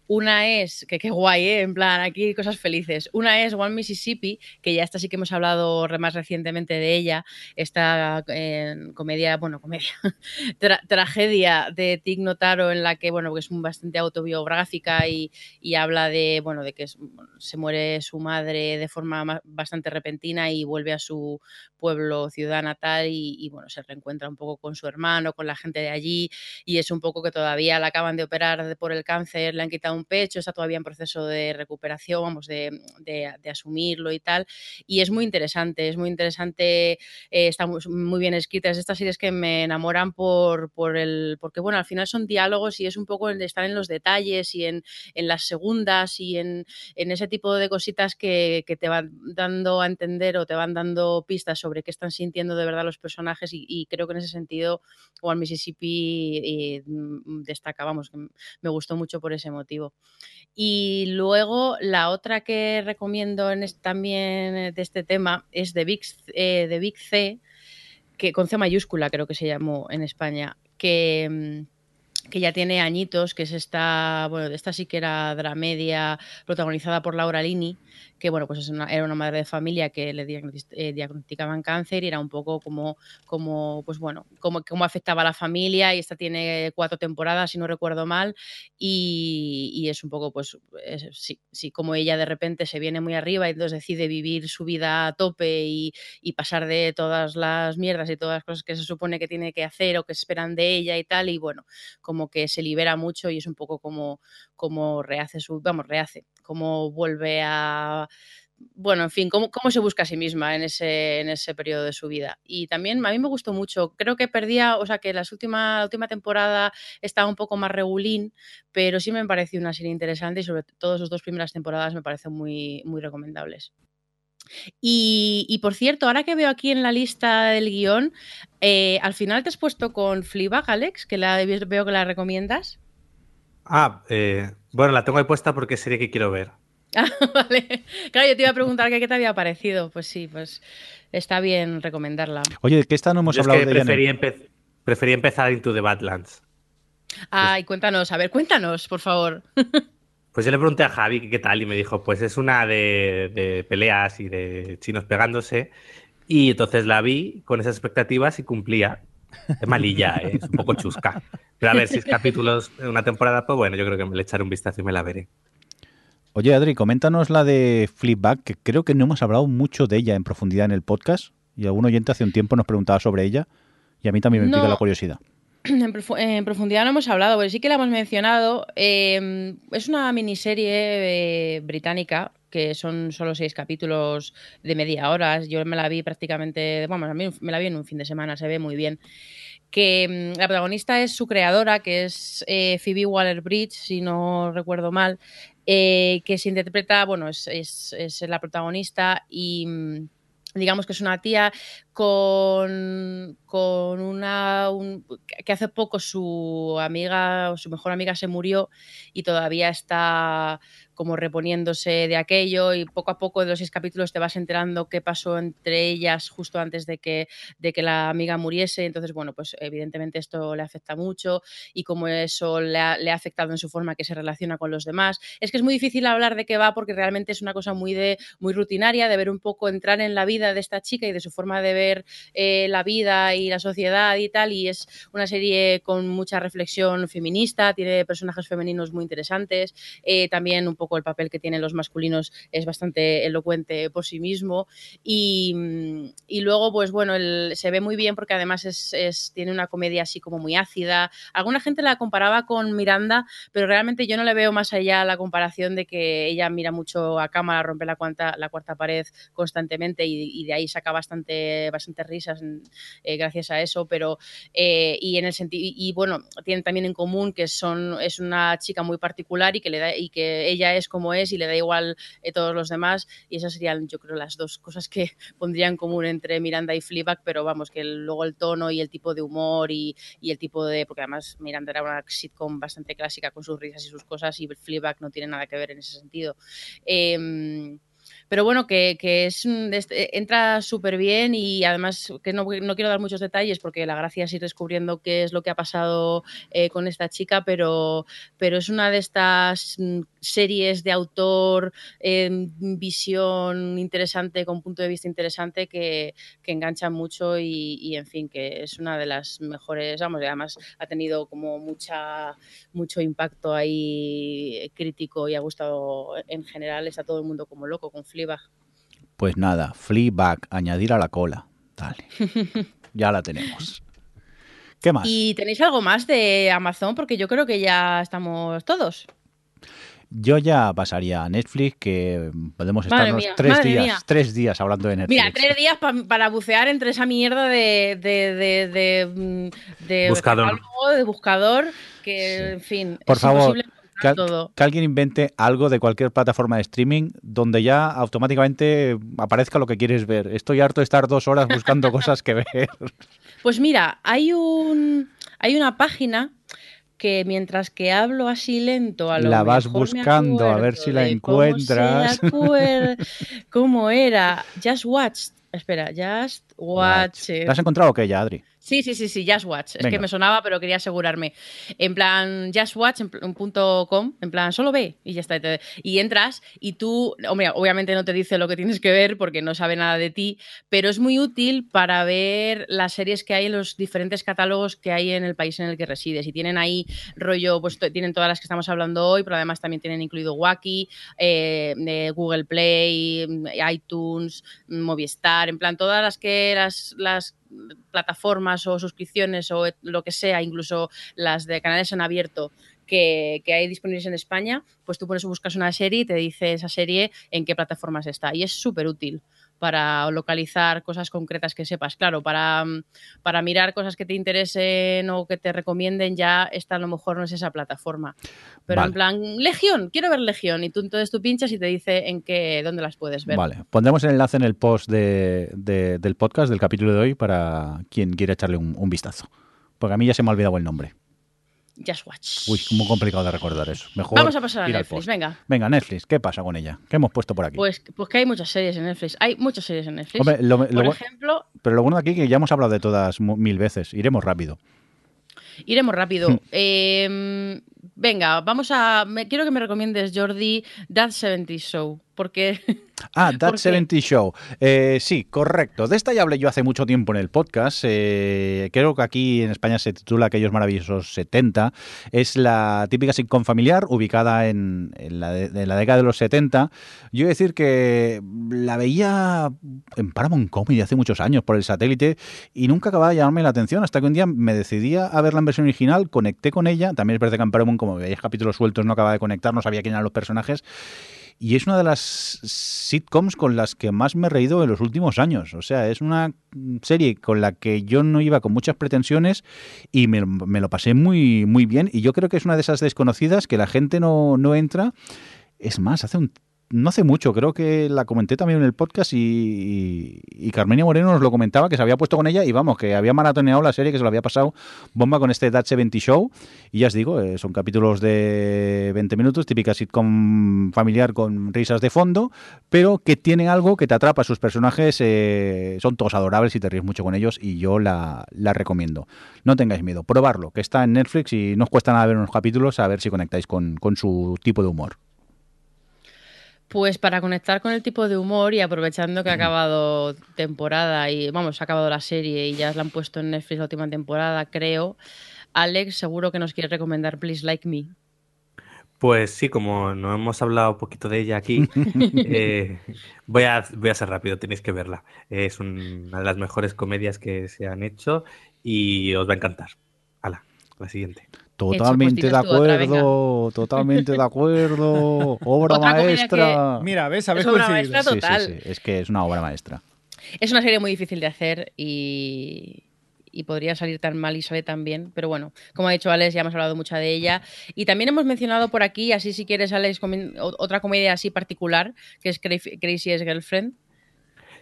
Una es, que qué guay, ¿eh? En plan, aquí cosas felices. Una es One Mississippi, que ya esta sí que hemos hablado más recientemente de ella, esta eh, comedia, bueno, comedia, tra- tragedia de Tig Notaro en la que, bueno, que es bastante autobiográfica y, y habla de, bueno, de que es, se muere su madre madre de forma bastante repentina y vuelve a su pueblo, ciudad natal y, y bueno, se reencuentra un poco con su hermano, con la gente de allí y es un poco que todavía la acaban de operar por el cáncer, le han quitado un pecho, está todavía en proceso de recuperación, vamos, de, de, de asumirlo y tal y es muy interesante, es muy interesante, eh, está muy, muy bien escrita, es estas series que me enamoran por, por el, porque bueno, al final son diálogos y es un poco el estar en los detalles y en, en las segundas y en, en ese tipo de cositas Que, que te van dando a entender o te van dando pistas sobre qué están sintiendo de verdad los personajes y, y creo que en ese sentido One Mississippi eh, destaca, vamos, me gustó mucho por ese motivo. Y luego la otra que recomiendo en este, también de este tema es The Big, eh, The Big C, que con C mayúscula creo que se llamó en España, que... que ya tiene añitos, que es esta, bueno, esta sí que era dramedia protagonizada por Laura Linney, que bueno, pues era una madre de familia que le diagnosticaban cáncer y era un poco como, como pues bueno, como, como afectaba a la familia, y esta tiene cuatro temporadas, si no recuerdo mal, y, y es un poco pues es, sí, sí, como ella de repente se viene muy arriba y entonces decide vivir su vida a tope y, y pasar de todas las mierdas y todas las cosas que se supone que tiene que hacer o que esperan de ella y tal, y bueno, como que se libera mucho y es un poco como, como rehace su, vamos, rehace, como vuelve a, bueno, en fin, cómo, cómo se busca a sí misma en ese, en ese periodo de su vida. Y también a mí me gustó mucho, creo que perdía, o sea que las última, la última temporada estaba un poco más regulín, pero sí me pareció una serie interesante y sobre todo sus dos primeras temporadas me parecen muy, muy recomendables. Y, y por cierto, ahora que veo aquí en la lista del guión, eh, al final te has puesto con Fleabag, Alex, que la, veo que la recomiendas. Ah, eh, bueno, la tengo ahí puesta porque es serie que quiero ver. Ah, vale. Claro, yo te iba a preguntar qué te había parecido. Pues sí, pues está bien recomendarla. Oye, ¿qué esta no hemos yo hablado es que de preferí, ella, ¿no? empe- preferí empezar Into the Badlands. Ay, pues... cuéntanos, a ver, cuéntanos, por favor. Pues yo le pregunté a Javi qué tal y me dijo, pues es una de, de peleas y de chinos pegándose, y entonces la vi con esas expectativas y cumplía. Es malilla, ¿eh? Es un poco chusca. Pero a ver, si es capítulos de una temporada, pues bueno, yo creo que me le echaré un vistazo y me la veré. Oye, Adri, coméntanos la de Fleabag, que creo que no hemos hablado mucho de ella en profundidad en el podcast, y algún oyente hace un tiempo nos preguntaba sobre ella, y a mí también me pica no. la curiosidad. En, prof- en profundidad no hemos hablado, pero sí que la hemos mencionado. Eh, es una miniserie eh, británica que son solo seis capítulos de media hora. Yo me la vi prácticamente, bueno, a mí me la vi en un fin de semana, se ve muy bien. Que la protagonista es su creadora, que es eh, Phoebe Waller-Bridge, si no recuerdo mal, eh, que se interpreta, bueno, es, es, es la protagonista y... digamos que es una tía con, con una un, que hace poco su amiga, su mejor amiga se murió y todavía está como reponiéndose de aquello, y poco a poco de los seis capítulos te vas enterando qué pasó entre ellas justo antes de que, de que la amiga muriese. Entonces, bueno, pues evidentemente esto le afecta mucho y como eso le ha, le ha afectado en su forma que se relaciona con los demás. Es que es muy difícil hablar de qué va porque realmente es una cosa muy, de, muy rutinaria, de ver un poco entrar en la vida de esta chica y de su forma de ver eh, la vida y la sociedad y tal, y es una serie con mucha reflexión feminista, tiene personajes femeninos muy interesantes, eh, también un poco el papel que tienen los masculinos es bastante elocuente por sí mismo, y, y luego pues bueno, el, se ve muy bien porque además es, es, tiene una comedia así como muy ácida. Alguna gente la comparaba con Miranda, pero realmente yo no le veo más allá la comparación de que ella mira mucho a cámara, rompe la, cuanta, la cuarta pared constantemente y y de ahí saca bastante bastantes risas eh, gracias a eso, pero eh, y en el sentido y, y bueno, tienen también en común que son es una chica muy particular y que le da y que ella es como es y le da igual eh, todos los demás, y esas serían yo creo las dos cosas que pondría en común entre Miranda y Fleabag, pero vamos, que el, luego el tono y el tipo de humor y, y el tipo de, porque además Miranda era una sitcom bastante clásica con sus risas y sus cosas, y Fleabag no tiene nada que ver en ese sentido. eh, Pero bueno, que, que es, es entra súper bien, y además que no, no quiero dar muchos detalles porque la gracia es ir descubriendo qué es lo que ha pasado eh, con esta chica, pero, pero es una de estas series de autor, eh, visión interesante, con punto de vista interesante, que, que engancha mucho y, y en fin, que es una de las mejores, vamos, y además ha tenido como mucha mucho impacto ahí crítico y ha gustado en general, está todo el mundo como loco con Fleabag. Pues nada, Fleabag, añadir a la cola. Dale. Ya la tenemos. ¿Qué más? ¿Y tenéis algo más de Amazon? Porque yo creo que ya estamos todos. Yo ya pasaría a Netflix, que podemos estarnos tres días, tres días hablando de Netflix. Mira, tres días pa, para bucear entre esa mierda de, de, de, de, de buscador, de, algo, de buscador que, sí. En fin, por es favor. Imposible. Que, que alguien invente algo de cualquier plataforma de streaming donde ya automáticamente aparezca lo que quieres ver. Estoy harto de estar dos horas buscando cosas que ver. Pues mira, hay un hay una página que mientras que hablo así lento, a lo la vas mejor buscando me acuerdo, a ver si la encuentras. Cómo, acuer... ¿Cómo era? Just Watch. Espera, Just Watch. ¿La has encontrado o qué, ya, Adri? Sí, sí, sí, sí, Just Watch. Venga. Es que me sonaba, pero quería asegurarme. En plan, Just Watch, en un punto com, en plan, solo ve y ya está. Y entras y tú, hombre, obviamente no te dice lo que tienes que ver porque no sabe nada de ti, pero es muy útil para ver las series que hay en los diferentes catálogos que hay en el país en el que resides. Y tienen ahí rollo, pues tienen todas las que estamos hablando hoy, pero además también tienen incluido Wacky, eh, eh, Google Play, iTunes, Movistar, en plan, todas las que las... las plataformas o suscripciones o lo que sea, incluso las de canales en abierto que, que hay disponibles en España, pues tú pones o buscas una serie y te dice esa serie en qué plataformas está. Y es súper útil para localizar cosas concretas que sepas. Claro, para, para mirar cosas que te interesen o que te recomienden, ya esta a lo mejor no es esa plataforma. Pero vale. En plan, Legión, quiero ver Legión. Y tú entonces tú pinchas y te dice en qué, dónde las puedes ver. Vale, pondremos el enlace en el post de, de, del podcast, del capítulo de hoy, para quien quiera echarle un, un vistazo. Porque a mí ya se me ha olvidado el nombre. Just Watch. Uy, muy complicado de recordar eso. Mejor vamos a pasar a Netflix, venga. Venga, Netflix, ¿qué pasa con ella? ¿Qué hemos puesto por aquí? Pues, pues que hay muchas series en Netflix. Hay muchas series en Netflix. Hombre, lo, por lo, ejemplo... Pero lo bueno de aquí es que ya hemos hablado de todas mil veces. Iremos rápido. Iremos rápido. eh, venga, vamos a... Me, quiero que me recomiendes, Jordi, That setenta Show. Porque... Ah, That setenta Show. Eh, sí, correcto. De esta ya hablé yo hace mucho tiempo en el podcast. Eh, creo que aquí en España se titula Aquellos Maravillosos setenta. Es la típica sitcom familiar ubicada en, en, la, de, en la década de los setenta. Yo iba a decir que la veía en Paramount Comedy hace muchos años por el satélite y nunca acababa de llamarme la atención hasta que un día me decidí a verla en versión original, conecté con ella. También es verdad que en Paramount, como veíais capítulos sueltos, no acababa de conectar, no sabía quién eran los personajes. Y es una de las sitcoms con las que más me he reído en los últimos años. O sea, es una serie con la que yo no iba con muchas pretensiones y me, me lo pasé muy, muy bien. Y yo creo que es una de esas desconocidas que la gente no, no entra. Es más, hace un, no hace mucho, creo que la comenté también en el podcast y, y, y Carmenia Moreno nos lo comentaba, que se había puesto con ella y vamos, que había maratoneado la serie, que se lo había pasado bomba con este That setenta Show. Y ya os digo, eh, son capítulos de veinte minutos, típica sitcom familiar con risas de fondo, pero que tiene algo que te atrapa. Sus personajes eh, son todos adorables y te ríes mucho con ellos y yo la, la recomiendo. No tengáis miedo, probarlo, que está en Netflix y no os cuesta nada ver unos capítulos, a ver si conectáis con, con su tipo de humor. Pues para conectar con el tipo de humor y aprovechando que ha acabado temporada y, vamos, ha acabado la serie y ya la han puesto en Netflix la última temporada, creo. Alex, seguro que nos quiere recomendar Please Like Me. Pues sí, como no hemos hablado un poquito de ella aquí, eh, voy a, voy a ser rápido, tenéis que verla. Es una de las mejores comedias que se han hecho y os va a encantar. Hala, la siguiente. Totalmente de acuerdo, otra, totalmente de acuerdo. Obra maestra. Que... Mira, ves, habéis coincidido. Obra total. Sí, sí, sí. Es que es una obra maestra. Es una serie muy difícil de hacer y... y podría salir tan mal y sale tan bien, pero bueno, como ha dicho Alex, ya hemos hablado mucho de ella y también hemos mencionado por aquí, así si quieres Alex, otra comedia así particular que es Crazy Ex-Girlfriend.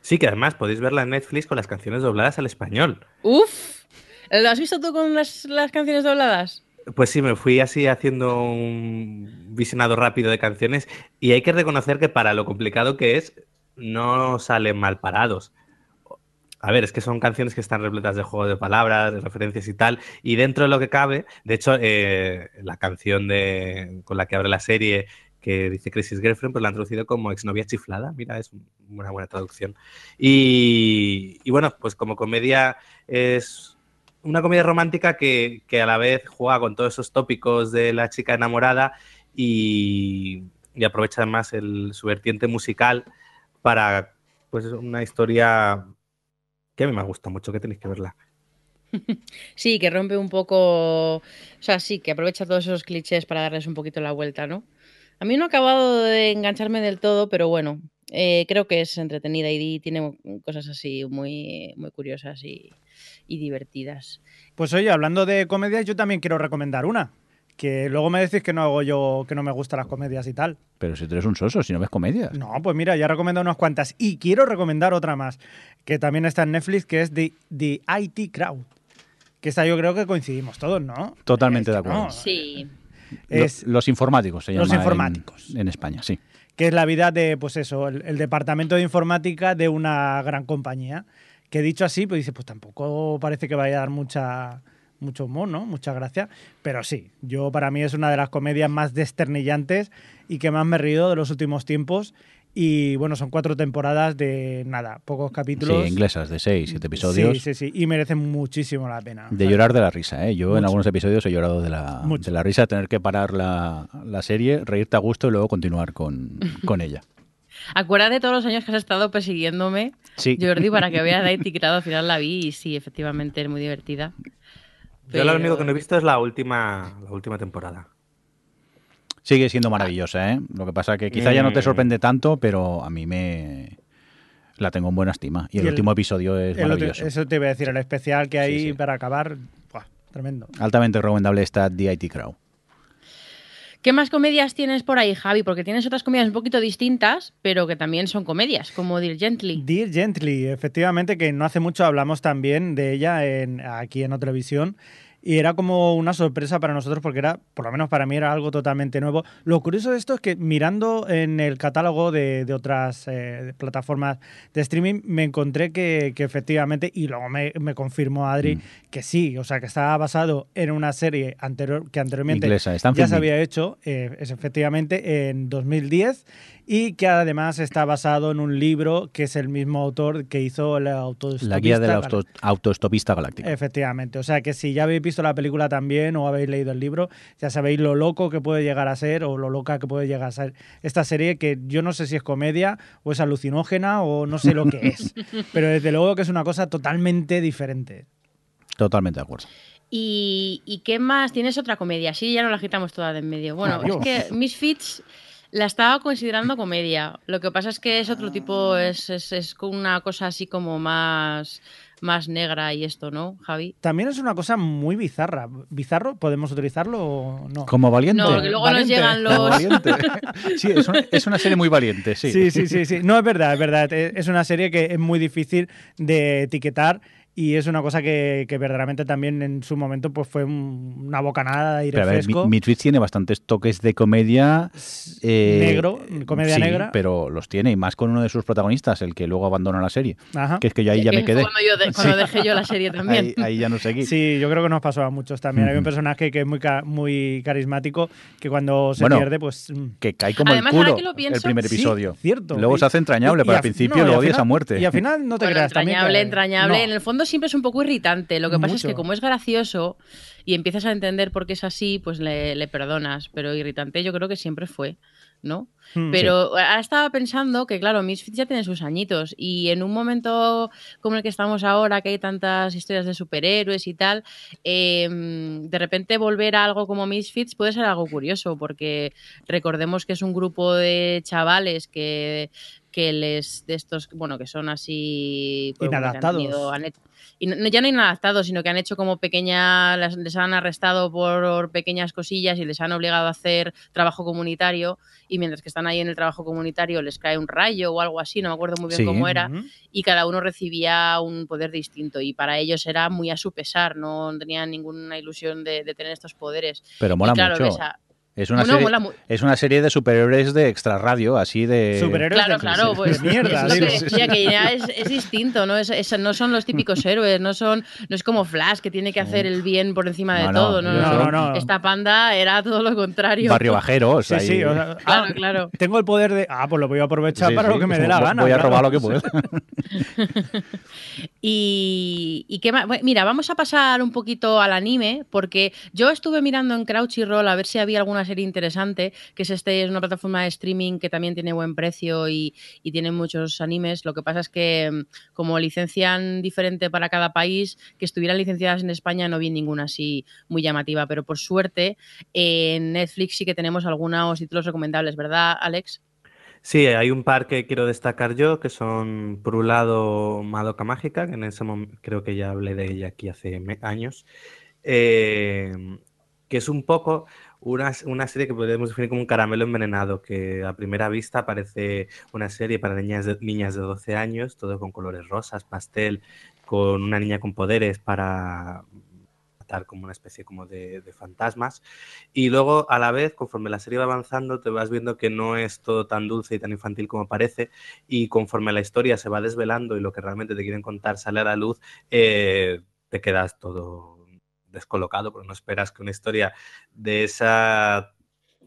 Sí, que además podéis verla en Netflix con las canciones dobladas al español. ¡Uf! ¿Lo has visto tú con las, las canciones dobladas? Pues sí, me fui así haciendo un visionado rápido de canciones y hay que reconocer que para lo complicado que es, no salen mal parados. A ver, es que son canciones que están repletas de juego de palabras, de referencias y tal, y dentro de lo que cabe, de hecho, eh, la canción de, con la que abre la serie que dice Crazy Girlfriend, pues la han traducido como Exnovia Chiflada. Mira, es una buena traducción. Y, y bueno, pues como comedia es... Una comedia romántica que, que a la vez juega con todos esos tópicos de la chica enamorada y, y aprovecha además el, su vertiente musical para pues una historia que a mí me gusta mucho, que tenéis que verla. Sí, que rompe un poco... O sea, sí, que aprovecha todos esos clichés para darles un poquito la vuelta, ¿no? A mí no ha acabado de engancharme del todo, pero bueno, eh, creo que es entretenida y tiene cosas así muy, muy curiosas y... y divertidas. Pues oye, hablando de comedias, yo también quiero recomendar una, que luego me decís que no hago yo, que no me gustan las comedias y tal. Pero si tú eres un soso, si no ves comedias. No, pues mira, ya he recomendado unas cuantas y quiero recomendar otra más, que también está en Netflix, que es The, The I T Crowd, que esta yo creo que coincidimos todos, ¿no? Totalmente es que de acuerdo. No. Sí. Es, los, los informáticos se llama los informáticos. En, en España, sí. Que es la vida de, pues eso, el, el departamento de informática de una gran compañía. que dicho así, pues dices, pues tampoco parece que vaya a dar mucha, mucho humor, ¿no? Mucha gracia. Pero sí, yo para mí es una de las comedias más desternillantes y que más me he reído de los últimos tiempos. Y bueno, son cuatro temporadas de nada, pocos capítulos. Sí, inglesas, de seis, siete episodios. Sí, sí, sí. Y merecen muchísimo la pena. De llorar de la risa, ¿eh? Yo mucho. En algunos episodios he llorado de la, de la risa, tener que parar la, la serie, reírte a gusto y luego continuar con, con ella. Acuérdate de todos los años que has estado persiguiéndome, sí. Jordi, para que veas Dainty Crado. Al final la vi y sí, efectivamente es muy divertida. Pero... yo lo único que no he visto es la última, la última temporada. Sigue siendo maravillosa, ¿eh? Lo que pasa es que quizá ya no te sorprende tanto, pero a mí me la tengo en buena estima. Y el, y el último episodio es maravilloso. Otro, eso te iba a decir, el especial que hay sí, sí. para acabar, ¡buah! Tremendo. Altamente recomendable está The I T Crowd. ¿Qué más comedias tienes por ahí, Javi? Porque tienes otras comedias un poquito distintas, pero que también son comedias, como Dear Gently. Dear Gently, efectivamente, que no hace mucho hablamos también de ella en, aquí en OTelevisión. Y era como una sorpresa para nosotros porque era, por lo menos para mí, era algo totalmente nuevo. Lo curioso de esto es que mirando en el catálogo de, de otras eh, plataformas de streaming me encontré que, que efectivamente, y luego me, me confirmó Adri, mm. que sí, o sea, que estaba basado en una serie anterior que anteriormente Inglesa, ya se había hecho, eh, es efectivamente, en dos mil diez, y que además está basado en un libro que es el mismo autor que hizo la autoestopista. La guía del auto, autoestopista galáctico. Efectivamente, o sea, que si ya habéis visto la película también o habéis leído el libro, ya sabéis lo loco que puede llegar a ser o lo loca que puede llegar a ser esta serie, que yo no sé si es comedia o es alucinógena o no sé lo que es, pero desde luego que es una cosa totalmente diferente. Totalmente de acuerdo. ¿Y, y qué más? ¿Tienes otra comedia? Sí, ya no la quitamos toda de en medio. Bueno, Dios. Es que Misfits la estaba considerando comedia, lo que pasa es que es otro tipo, es, es, es una cosa así como más... más negra y esto, ¿no, Javi? También es una cosa muy bizarra. ¿Bizarro? ¿Podemos utilizarlo o no? Como valiente. No, porque luego valiente, nos llegan los... Sí, es una, es una serie muy valiente, sí. Sí, sí, sí, sí. No, es verdad, es verdad. Es una serie que es muy difícil de etiquetar y es una cosa que, que verdaderamente también en su momento pues fue un, una bocanada de aire fresco. Misfits tiene bastantes toques de comedia... Eh, negro, comedia sí, negra. Pero los tiene, y más con uno de sus protagonistas, el que luego abandona la serie. Ajá. Que es que yo ahí ya me quedé. Cuando, yo de, cuando sí. dejé yo la serie también. Ahí, ahí ya no seguí. Sí, yo creo que nos pasó a muchos también. Mm. Hay un personaje que es muy, muy carismático, que cuando se bueno, pierde, pues... que cae como además, el culo que lo pienso, el primer episodio. Sí, cierto. Luego y, se hace entrañable, pero al principio lo odias a muerte. Y al final no te bueno, creas entrañable, también. Entrañable, entrañable. No. En el fondo siempre es un poco irritante, lo que pasa mucho. Es que como es gracioso y empiezas a entender por qué es así, pues le, le perdonas, pero irritante yo creo que siempre fue, ¿no? Mm, pero sí. Ahora estaba pensando que claro, Misfits ya tiene sus añitos y en un momento como el que estamos ahora, que hay tantas historias de superhéroes y tal, eh, de repente volver a algo como Misfits puede ser algo curioso, porque recordemos que es un grupo de chavales que... que les de estos, bueno, que son así... Pues, inadaptados. Que han tenido, han hecho, y no, ya no inadaptados, sino que han hecho como pequeñas... Les han arrestado por pequeñas cosillas y les han obligado a hacer trabajo comunitario, y mientras que están ahí en el trabajo comunitario les cae un rayo o algo así, no me acuerdo muy bien sí. cómo era, uh-huh. y cada uno recibía un poder distinto y para ellos era muy a su pesar, no tenían ninguna ilusión de, de tener estos poderes. Pero mola y, claro, mucho. Esa, Es una, no, serie, mola, es una serie de superhéroes de extrarradio, así de... Superhéroes claro, de claro, pues mierda. Es lo que decía, que ya es, es distinto, ¿no? Es, es, no son los típicos héroes, no son no es como Flash, que tiene que hacer el bien por encima de no, todo. No no, no, no, no, no. Esta panda era todo lo contrario. Barrio bajero, o sea... Sí, sí, o sea claro, ah, claro. Tengo el poder de... Ah, pues lo voy a aprovechar sí, para sí, lo que me dé la gana. Voy a robar claro. lo que pueda. y, y qué más... Bueno, mira, vamos a pasar un poquito al anime, porque yo estuve mirando en Crunchyroll a ver si había alguna serie interesante, que es este es una plataforma de streaming que también tiene buen precio y, y tiene muchos animes. Lo que pasa es que como licencian diferente para cada país, que estuvieran licenciadas en España no vi ninguna así muy llamativa, pero por suerte en Netflix sí que tenemos algunos títulos recomendables, ¿verdad, Alex? Sí, hay un par que quiero destacar yo, que son, por un lado, Madoka Mágica, que en ese momento creo que ya hablé de ella aquí hace años, eh, que es un poco... Una, una serie que podemos definir como un caramelo envenenado, que a primera vista parece una serie para niñas de, niñas de doce años, todo con colores rosas, pastel, con una niña con poderes para matar como una especie como de, de fantasmas. Y luego, a la vez, conforme la serie va avanzando, te vas viendo que no es todo tan dulce y tan infantil como parece, y conforme la historia se va desvelando y lo que realmente te quieren contar sale a la luz, eh, te quedas todo descolocado, porque no esperas que una historia de esa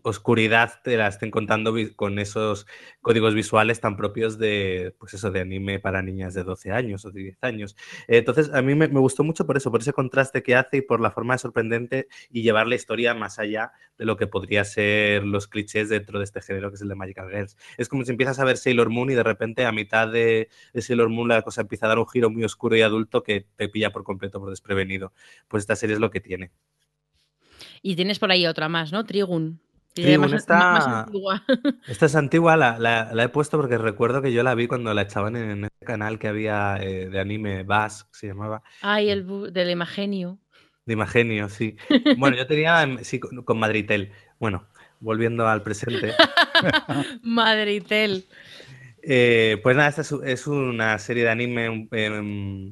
oscuridad te la estén contando con esos códigos visuales tan propios de, pues eso, de anime para niñas de doce años o de diez años. Entonces, a mí me, me gustó mucho por eso, por ese contraste que hace y por la forma sorprendente y llevar la historia más allá de lo que podría ser los clichés dentro de este género que es el de Magical Girls. Es como si empiezas a ver Sailor Moon y de repente a mitad de, de Sailor Moon la cosa empieza a dar un giro muy oscuro y adulto que te pilla por completo por desprevenido. Pues esta serie es lo que tiene. Y tienes por ahí otra más, ¿no? Trigun. Sí, además, esta, más antigua. esta es antigua, la, la, la he puesto porque recuerdo que yo la vi cuando la echaban en ese canal que había eh, de anime, Bass, se llamaba. Ay, el bu- del Imagenio. De Imagenio, sí. Bueno, yo tenía sí, con, con Madritel. Bueno, volviendo al presente. Madritel. Eh, pues nada, esta es, es una serie de anime eh,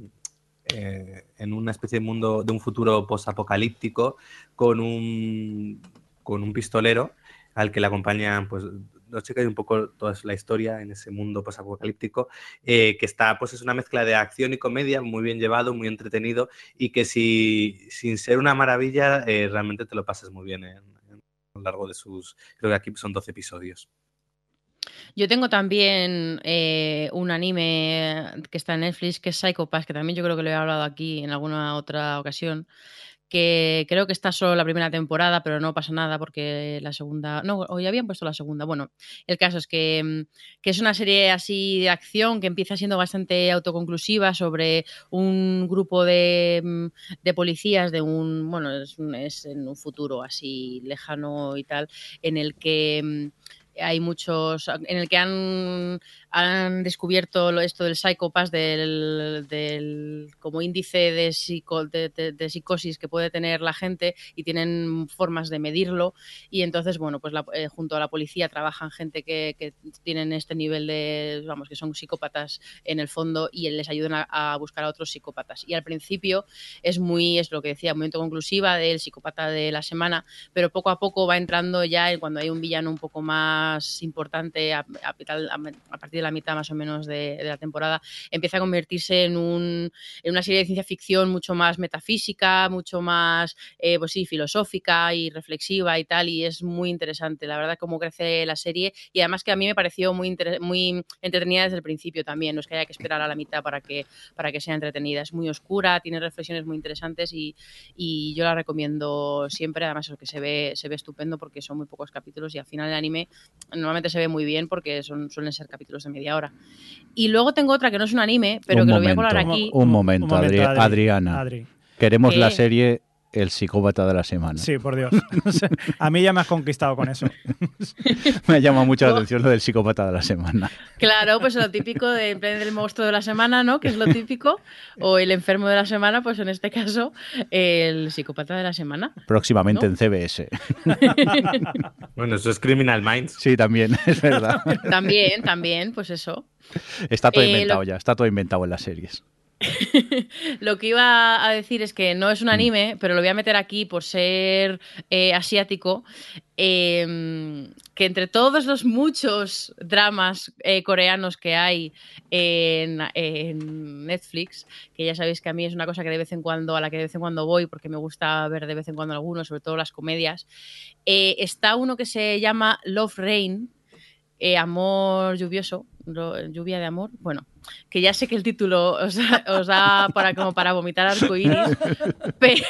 eh, en una especie de mundo de un futuro posapocalíptico con un... con un pistolero al que le acompañan pues dos chicas y un poco toda la historia en ese mundo posapocalíptico, eh, que está, pues es una mezcla de acción y comedia, muy bien llevado, muy entretenido, y que si, sin ser una maravilla, eh, realmente te lo pasas muy bien eh, a lo largo de sus, creo que aquí son doce episodios. Yo tengo también eh, un anime que está en Netflix, que es Psycho Pass, que también yo creo que lo he hablado aquí en alguna otra ocasión, que creo que está solo la primera temporada, pero no pasa nada porque la segunda... No, hoy habían puesto la segunda. Bueno, el caso es que, que es una serie así de acción que empieza siendo bastante autoconclusiva sobre un grupo de, de policías de un... Bueno, es, un, es en un futuro así lejano y tal, en el que... hay muchos en el que han, han descubierto esto del psicopas, del, del como índice de, psico, de, de, de psicosis que puede tener la gente y tienen formas de medirlo y entonces, bueno, pues la, eh, junto a la policía trabajan gente que, que tienen este nivel de, vamos, que son psicópatas en el fondo y les ayudan a, a buscar a otros psicópatas. Y al principio es muy, es lo que decía, muy conclusiva del psicópata de la semana, pero poco a poco va entrando ya cuando hay un villano un poco más más importante a, a, a partir de la mitad más o menos de, de la temporada, empieza a convertirse en, un, en una serie de ciencia ficción mucho más metafísica, mucho más eh, pues sí, filosófica y reflexiva y tal, y es muy interesante la verdad cómo crece la serie y además que a mí me pareció muy, inter- muy entretenida desde el principio también, no es que haya que esperar a la mitad para que, para que sea entretenida, es muy oscura, tiene reflexiones muy interesantes y, y yo la recomiendo siempre, además es que se ve, se ve estupendo porque son muy pocos capítulos y al final el anime normalmente se ve muy bien porque son, suelen ser capítulos de media hora. Y luego tengo otra que no es un anime, pero un que momento, lo voy a colar aquí. Un, un momento, un momento Adri- Adri- Adriana. Adri. Queremos ¿Qué? La serie El psicópata de la semana. Sí, por Dios. No sé, a mí ya me has conquistado con eso. Me llama mucho la atención lo del psicópata de la semana. Claro, pues lo típico de, en plan del monstruo de la semana, ¿no? Que es lo típico. O el enfermo de la semana, pues en este caso, el psicópata de la semana. Próximamente, ¿no? En C B S. Bueno, eso es Criminal Minds. Sí, también, es verdad. También, también, pues eso. Está todo eh, inventado lo... ya, está todo inventado en las series. Lo que iba a decir es que no es un anime, pero lo voy a meter aquí por ser eh, asiático, eh, que entre todos los muchos dramas eh, coreanos que hay en, en Netflix, que ya sabéis que a mí es una cosa que de vez en cuando, a la que de vez en cuando voy porque me gusta ver de vez en cuando algunos, sobre todo las comedias, eh, está uno que se llama Love Rain, eh, amor lluvioso, lluvia de amor, bueno, que ya sé que el título os da, os da para, como para vomitar arcoíris, pero,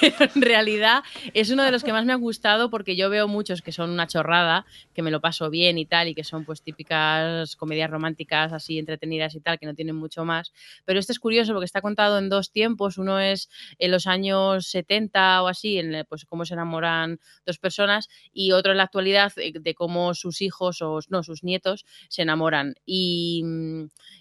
pero en realidad es uno de los que más me han gustado porque yo veo muchos que son una chorrada, que me lo paso bien y tal, y que son pues típicas comedias románticas así entretenidas y tal, que no tienen mucho más, pero este es curioso porque está contado en dos tiempos, uno es en los años setenta o así, en pues cómo se enamoran dos personas, y otro en la actualidad de cómo sus hijos o no, sus nietos se enamoran, y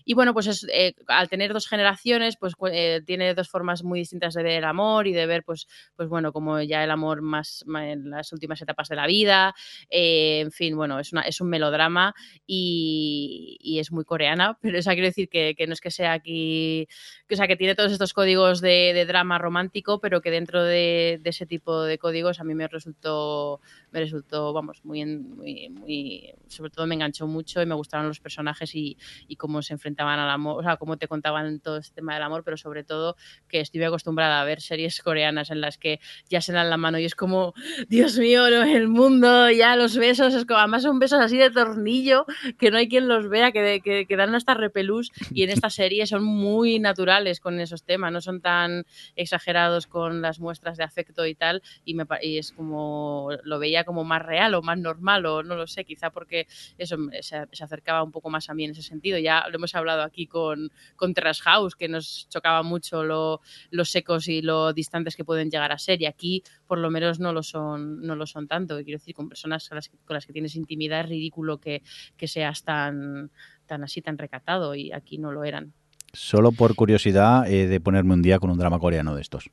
y bueno, pues es, eh, al tener dos generaciones, pues eh, tiene dos formas muy distintas de ver el amor y de ver, pues, pues bueno, como ya el amor más, más en las últimas etapas de la vida, eh, en fin, bueno, es, una, es un melodrama y, y es muy coreana, pero o sea, quiero decir que, que no es que sea aquí, que, o sea, que tiene todos estos códigos de, de drama romántico, pero que dentro de, de ese tipo de códigos a mí me resultó, me resultó, vamos, muy, muy, muy, sobre todo me enganchó mucho y me gustaron los personajes y, y cómo se enfrentaban al amor, o sea, cómo te contaban todo este tema del amor, pero sobre todo que estoy acostumbrada a ver series coreanas en las que ya se dan la mano y es como, Dios mío, ¿no? El mundo, ya los besos, es como, además son besos así de tornillo, que no hay quien los vea, que, que, que dan hasta repelús, y en esta serie son muy naturales con esos temas, no son tan exagerados con las muestras de afecto y tal, y, me, y es como, lo veía como más real o más normal, o no lo sé, quizá porque eso se, se acercaba un poco más a mí en ese sentido, ya lo hemos hablado aquí con, con Trash House, que nos chocaba mucho lo, lo secos y lo distantes que pueden llegar a ser, y aquí por lo menos no lo son, no lo son tanto, quiero decir, con personas con las que, con las que tienes intimidad es ridículo que, que seas tan, tan así, tan recatado, y aquí no lo eran. Solo por curiosidad eh, de ponerme un día con un drama coreano de estos.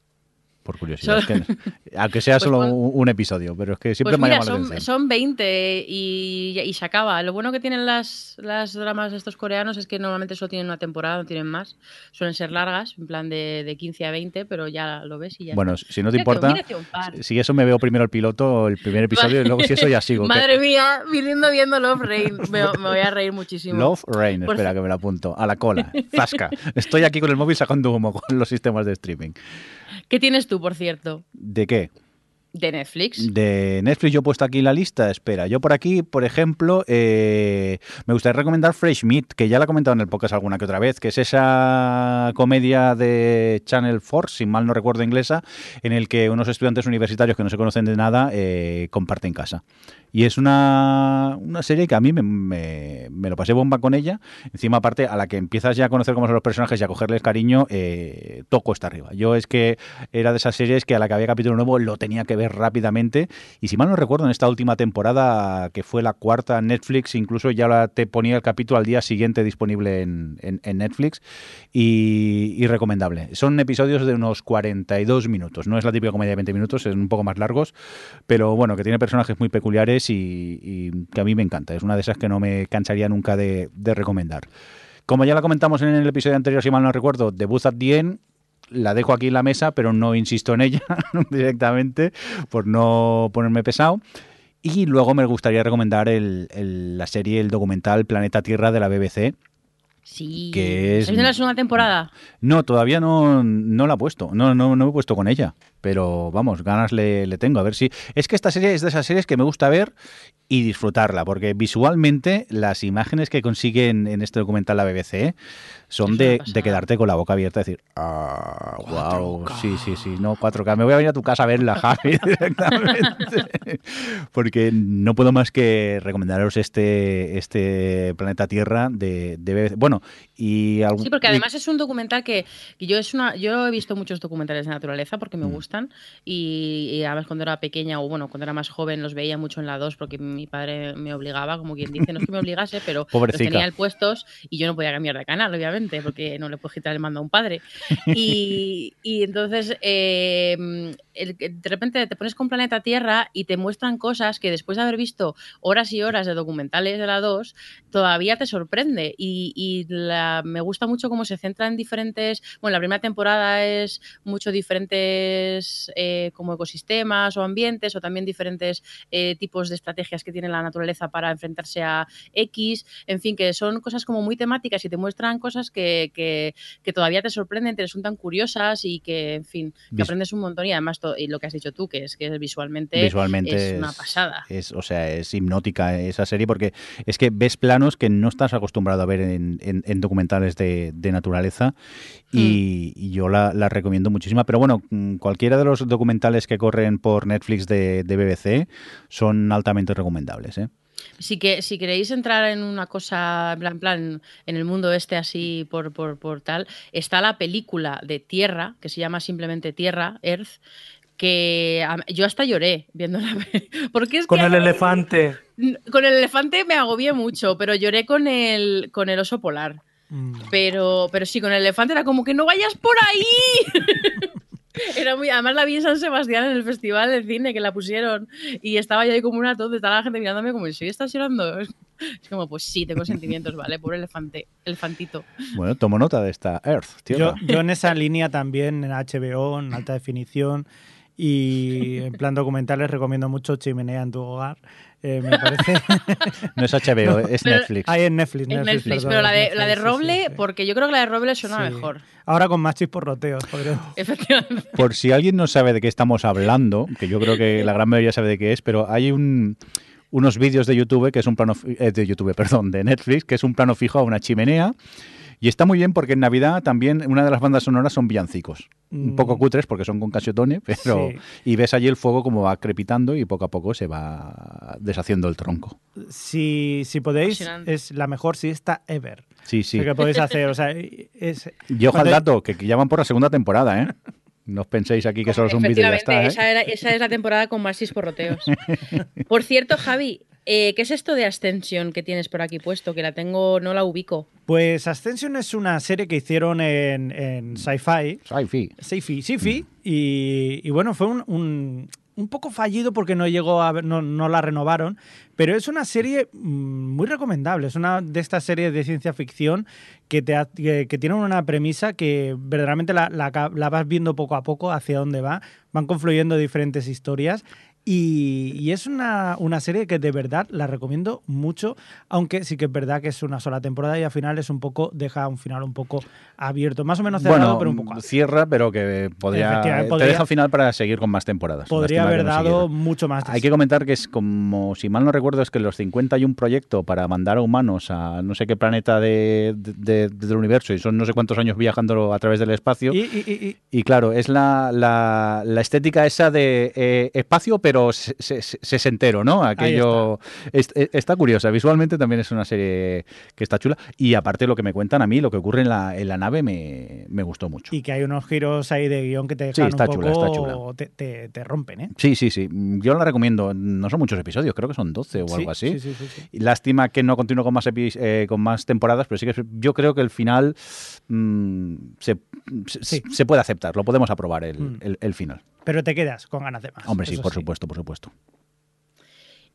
Por curiosidad, solo, es que, aunque sea pues solo cuando, un episodio, pero es que siempre pues mira, me ha llamado la atención. Son veinte y, y se acaba. Lo bueno que tienen las, las dramas de estos coreanos es que normalmente solo tienen una temporada, no tienen más. Suelen ser largas, en plan de, de quince a veinte, pero ya lo ves y ya bueno, está. Si no te mírate, importa, mírate un par. Si eso me veo primero el piloto, el primer episodio, y luego si eso ya sigo. Madre que... mía, viniendo viendo Love Rain, me, me voy a reír muchísimo. Love Rain, por espera, que me lo apunto, a la cola, zasca. Estoy aquí con el móvil sacando humo con los sistemas de streaming. ¿Qué tienes tú, por cierto? ¿De qué? ¿De Netflix? De Netflix yo he puesto aquí la lista. Espera, yo por aquí, por ejemplo, eh, me gustaría recomendar Fresh Meat, que ya la he comentado en el podcast alguna que otra vez, que es esa comedia de Channel cuatro, si mal no recuerdo inglesa, en el que unos estudiantes universitarios que no se conocen de nada eh, comparten casa. Y es una, una serie que a mí me, me, me lo pasé bomba con ella. Encima, aparte, a la que empiezas ya a conocer cómo son los personajes y a cogerles cariño, eh, toco hasta arriba. Yo es que era de esas series que a la que había capítulo nuevo lo tenía que ver rápidamente. Y si mal no recuerdo, en esta última temporada, que fue la cuarta, Netflix incluso ya te ponía el capítulo al día siguiente disponible en, en, en Netflix. Y, y recomendable. Son episodios de unos cuarenta y dos minutos. No es la típica comedia de veinte minutos, es un poco más largos. Pero bueno, que tiene personajes muy peculiares Y, y que a mí me encanta. Es una de esas que no me cansaría nunca de, de recomendar. Como ya la comentamos en el episodio anterior, si mal no recuerdo, The Booth at the End, la dejo aquí en la mesa, pero no insisto en ella directamente por no ponerme pesado. Y luego me gustaría recomendar el, el, la serie, el documental Planeta Tierra de la B B C. Sí. Que es... ¿Es de la segunda temporada? No, todavía no, no la he puesto. No, no, no me he puesto con ella. Pero vamos, ganas le, le tengo. A ver si. Es que esta serie es de esas series que me gusta ver y disfrutarla, porque visualmente las imágenes que consiguen en este documental la B B C son de, de quedarte con la boca abierta y decir, ah, wow, sí, sí, sí, no, cuatro K, me voy a venir a tu casa a verla, Javi, directamente, porque no puedo más que recomendaros este, este Planeta Tierra de, de B B C. Bueno, y algún... Sí, porque además es un documental que, que yo es una yo he visto muchos documentales de naturaleza porque me mm. gustan y, y además cuando era pequeña o bueno, cuando era más joven los veía mucho en la dos porque mi padre me obligaba, como quien dice, no es que me obligase, pero los tenía en puestos y yo no podía cambiar de canal, obviamente, porque no le puedo quitar el mando a un padre. Y, y entonces, eh, el, de repente te pones con Planeta Tierra y te muestran cosas que después de haber visto horas y horas de documentales de la dos, todavía te sorprende. Y, y la, me gusta mucho cómo se centra en diferentes... Bueno, la primera temporada es mucho diferentes eh, como ecosistemas o ambientes o también diferentes eh, tipos de estrategias que que tiene la naturaleza para enfrentarse a X, en fin, que son cosas como muy temáticas y te muestran cosas que, que, que todavía te sorprenden, te resultan curiosas y que, en fin, que aprendes un montón y además todo, y lo que has dicho tú, que es que visualmente, visualmente es, es una pasada. Es, o sea, es hipnótica esa serie porque es que ves planos que no estás acostumbrado a ver en, en, en documentales de, de naturaleza y, mm. y yo la, la recomiendo muchísimo. Pero bueno, cualquiera de los documentales que corren por Netflix de, de B B C son altamente recomendables. ¿Eh? Sí que si queréis entrar en una cosa en plan, plan en el mundo este así por, por, por tal, está la película de Tierra, que se llama simplemente Tierra, Earth, que yo hasta lloré viéndola. Porque es con que el elefante. Con el elefante me agobié mucho, pero lloré con el, con el oso polar. Mm. Pero, pero sí, con el elefante era como que no vayas por ahí. Era muy, además la vi en San Sebastián en el festival de cine que la pusieron y estaba yo ahí como una tos de toda la gente mirándome como, ¿en serio estás llorando? Es como, pues sí, tengo sentimientos, vale, pobre elefante, elefantito. Bueno, tomo nota de esta Earth, tío. Yo, yo en esa línea también, en H B O, en alta definición y en plan documental les recomiendo mucho Chimenea en tu hogar. Eh, me parece... No es H B O, no, es Netflix. Hay en Netflix, Netflix, Netflix perdón, pero la de, Netflix, la de Roble, sí, sí, sí. Porque yo creo que la de Roble suena sí. mejor. Ahora con más chisporroteos. Pero... Efectivamente. Por si alguien no sabe de qué estamos hablando, que yo creo que la gran mayoría sabe de qué es, pero hay un... unos vídeos de YouTube que es un plano eh, de YouTube, perdón, de Netflix, que es un plano fijo a una chimenea. Y está muy bien porque en Navidad también una de las bandas sonoras son villancicos. Mm. Un poco cutres porque son con casiotones, pero... Sí. Y ves allí el fuego como va crepitando y poco a poco se va deshaciendo el tronco. Si, si podéis, es la mejor siesta ever. Sí, sí. Que podéis hacer, o sea... Es... Y ojo al dato, que ya van por la segunda temporada, ¿eh? No os penséis aquí que solo es un vídeo y ya está, ¿eh? Esa, era, esa es la temporada con más chisporroteos. Por cierto, Javi... Eh, ¿Qué es esto de Ascension que tienes por aquí puesto? Que la tengo, no la ubico. Pues Ascension es una serie que hicieron en, en Sci-Fi. Sci-Fi. Sci-Fi, sci-fi. Y, y bueno, fue un, un, un poco fallido porque no llegó a, no, no la renovaron. Pero es una serie muy recomendable. Es una de estas series de ciencia ficción que, te, que, que tienen una premisa que verdaderamente la, la, la vas viendo poco a poco hacia dónde va. Van confluyendo diferentes historias. Y, y es una, una serie que de verdad la recomiendo mucho, aunque sí que es verdad que es una sola temporada y al final es un poco, deja un final un poco abierto, más o menos cerrado, bueno, pero un poco abierto. Cierra, pero que podría, podría te deja final para seguir con más temporadas. Podría haber dado no mucho más. Hay que comentar que es como, si mal no recuerdo, es que en los cincuenta hay un proyecto para mandar a humanos a no sé qué planeta de, de, de, del universo y son no sé cuántos años viajando a través del espacio. Y, y, y, y, y claro, es la, la, la estética esa de eh, espacio, pero sesentero, ¿no? Aquello está. Es, está curiosa. Visualmente también es una serie que está chula. Y aparte lo que me cuentan a mí, lo que ocurre en la, en la nave me, me gustó mucho. Y que hay unos giros ahí de guión que te dejan sí, está un poco... Chula, está chula. Te, te, te rompen, ¿eh? Sí, sí, sí. Yo la recomiendo. No son muchos episodios, creo que son doce o sí, algo así. Sí, sí, sí, sí. Lástima que no continúo con más, epi eh, con más temporadas, pero sí que yo creo que el final mmm, se, sí. se puede aceptar. Lo podemos aprobar el, mm. el, el final. Pero te quedas con ganas de más. Hombre, sí, por sí. supuesto, por supuesto.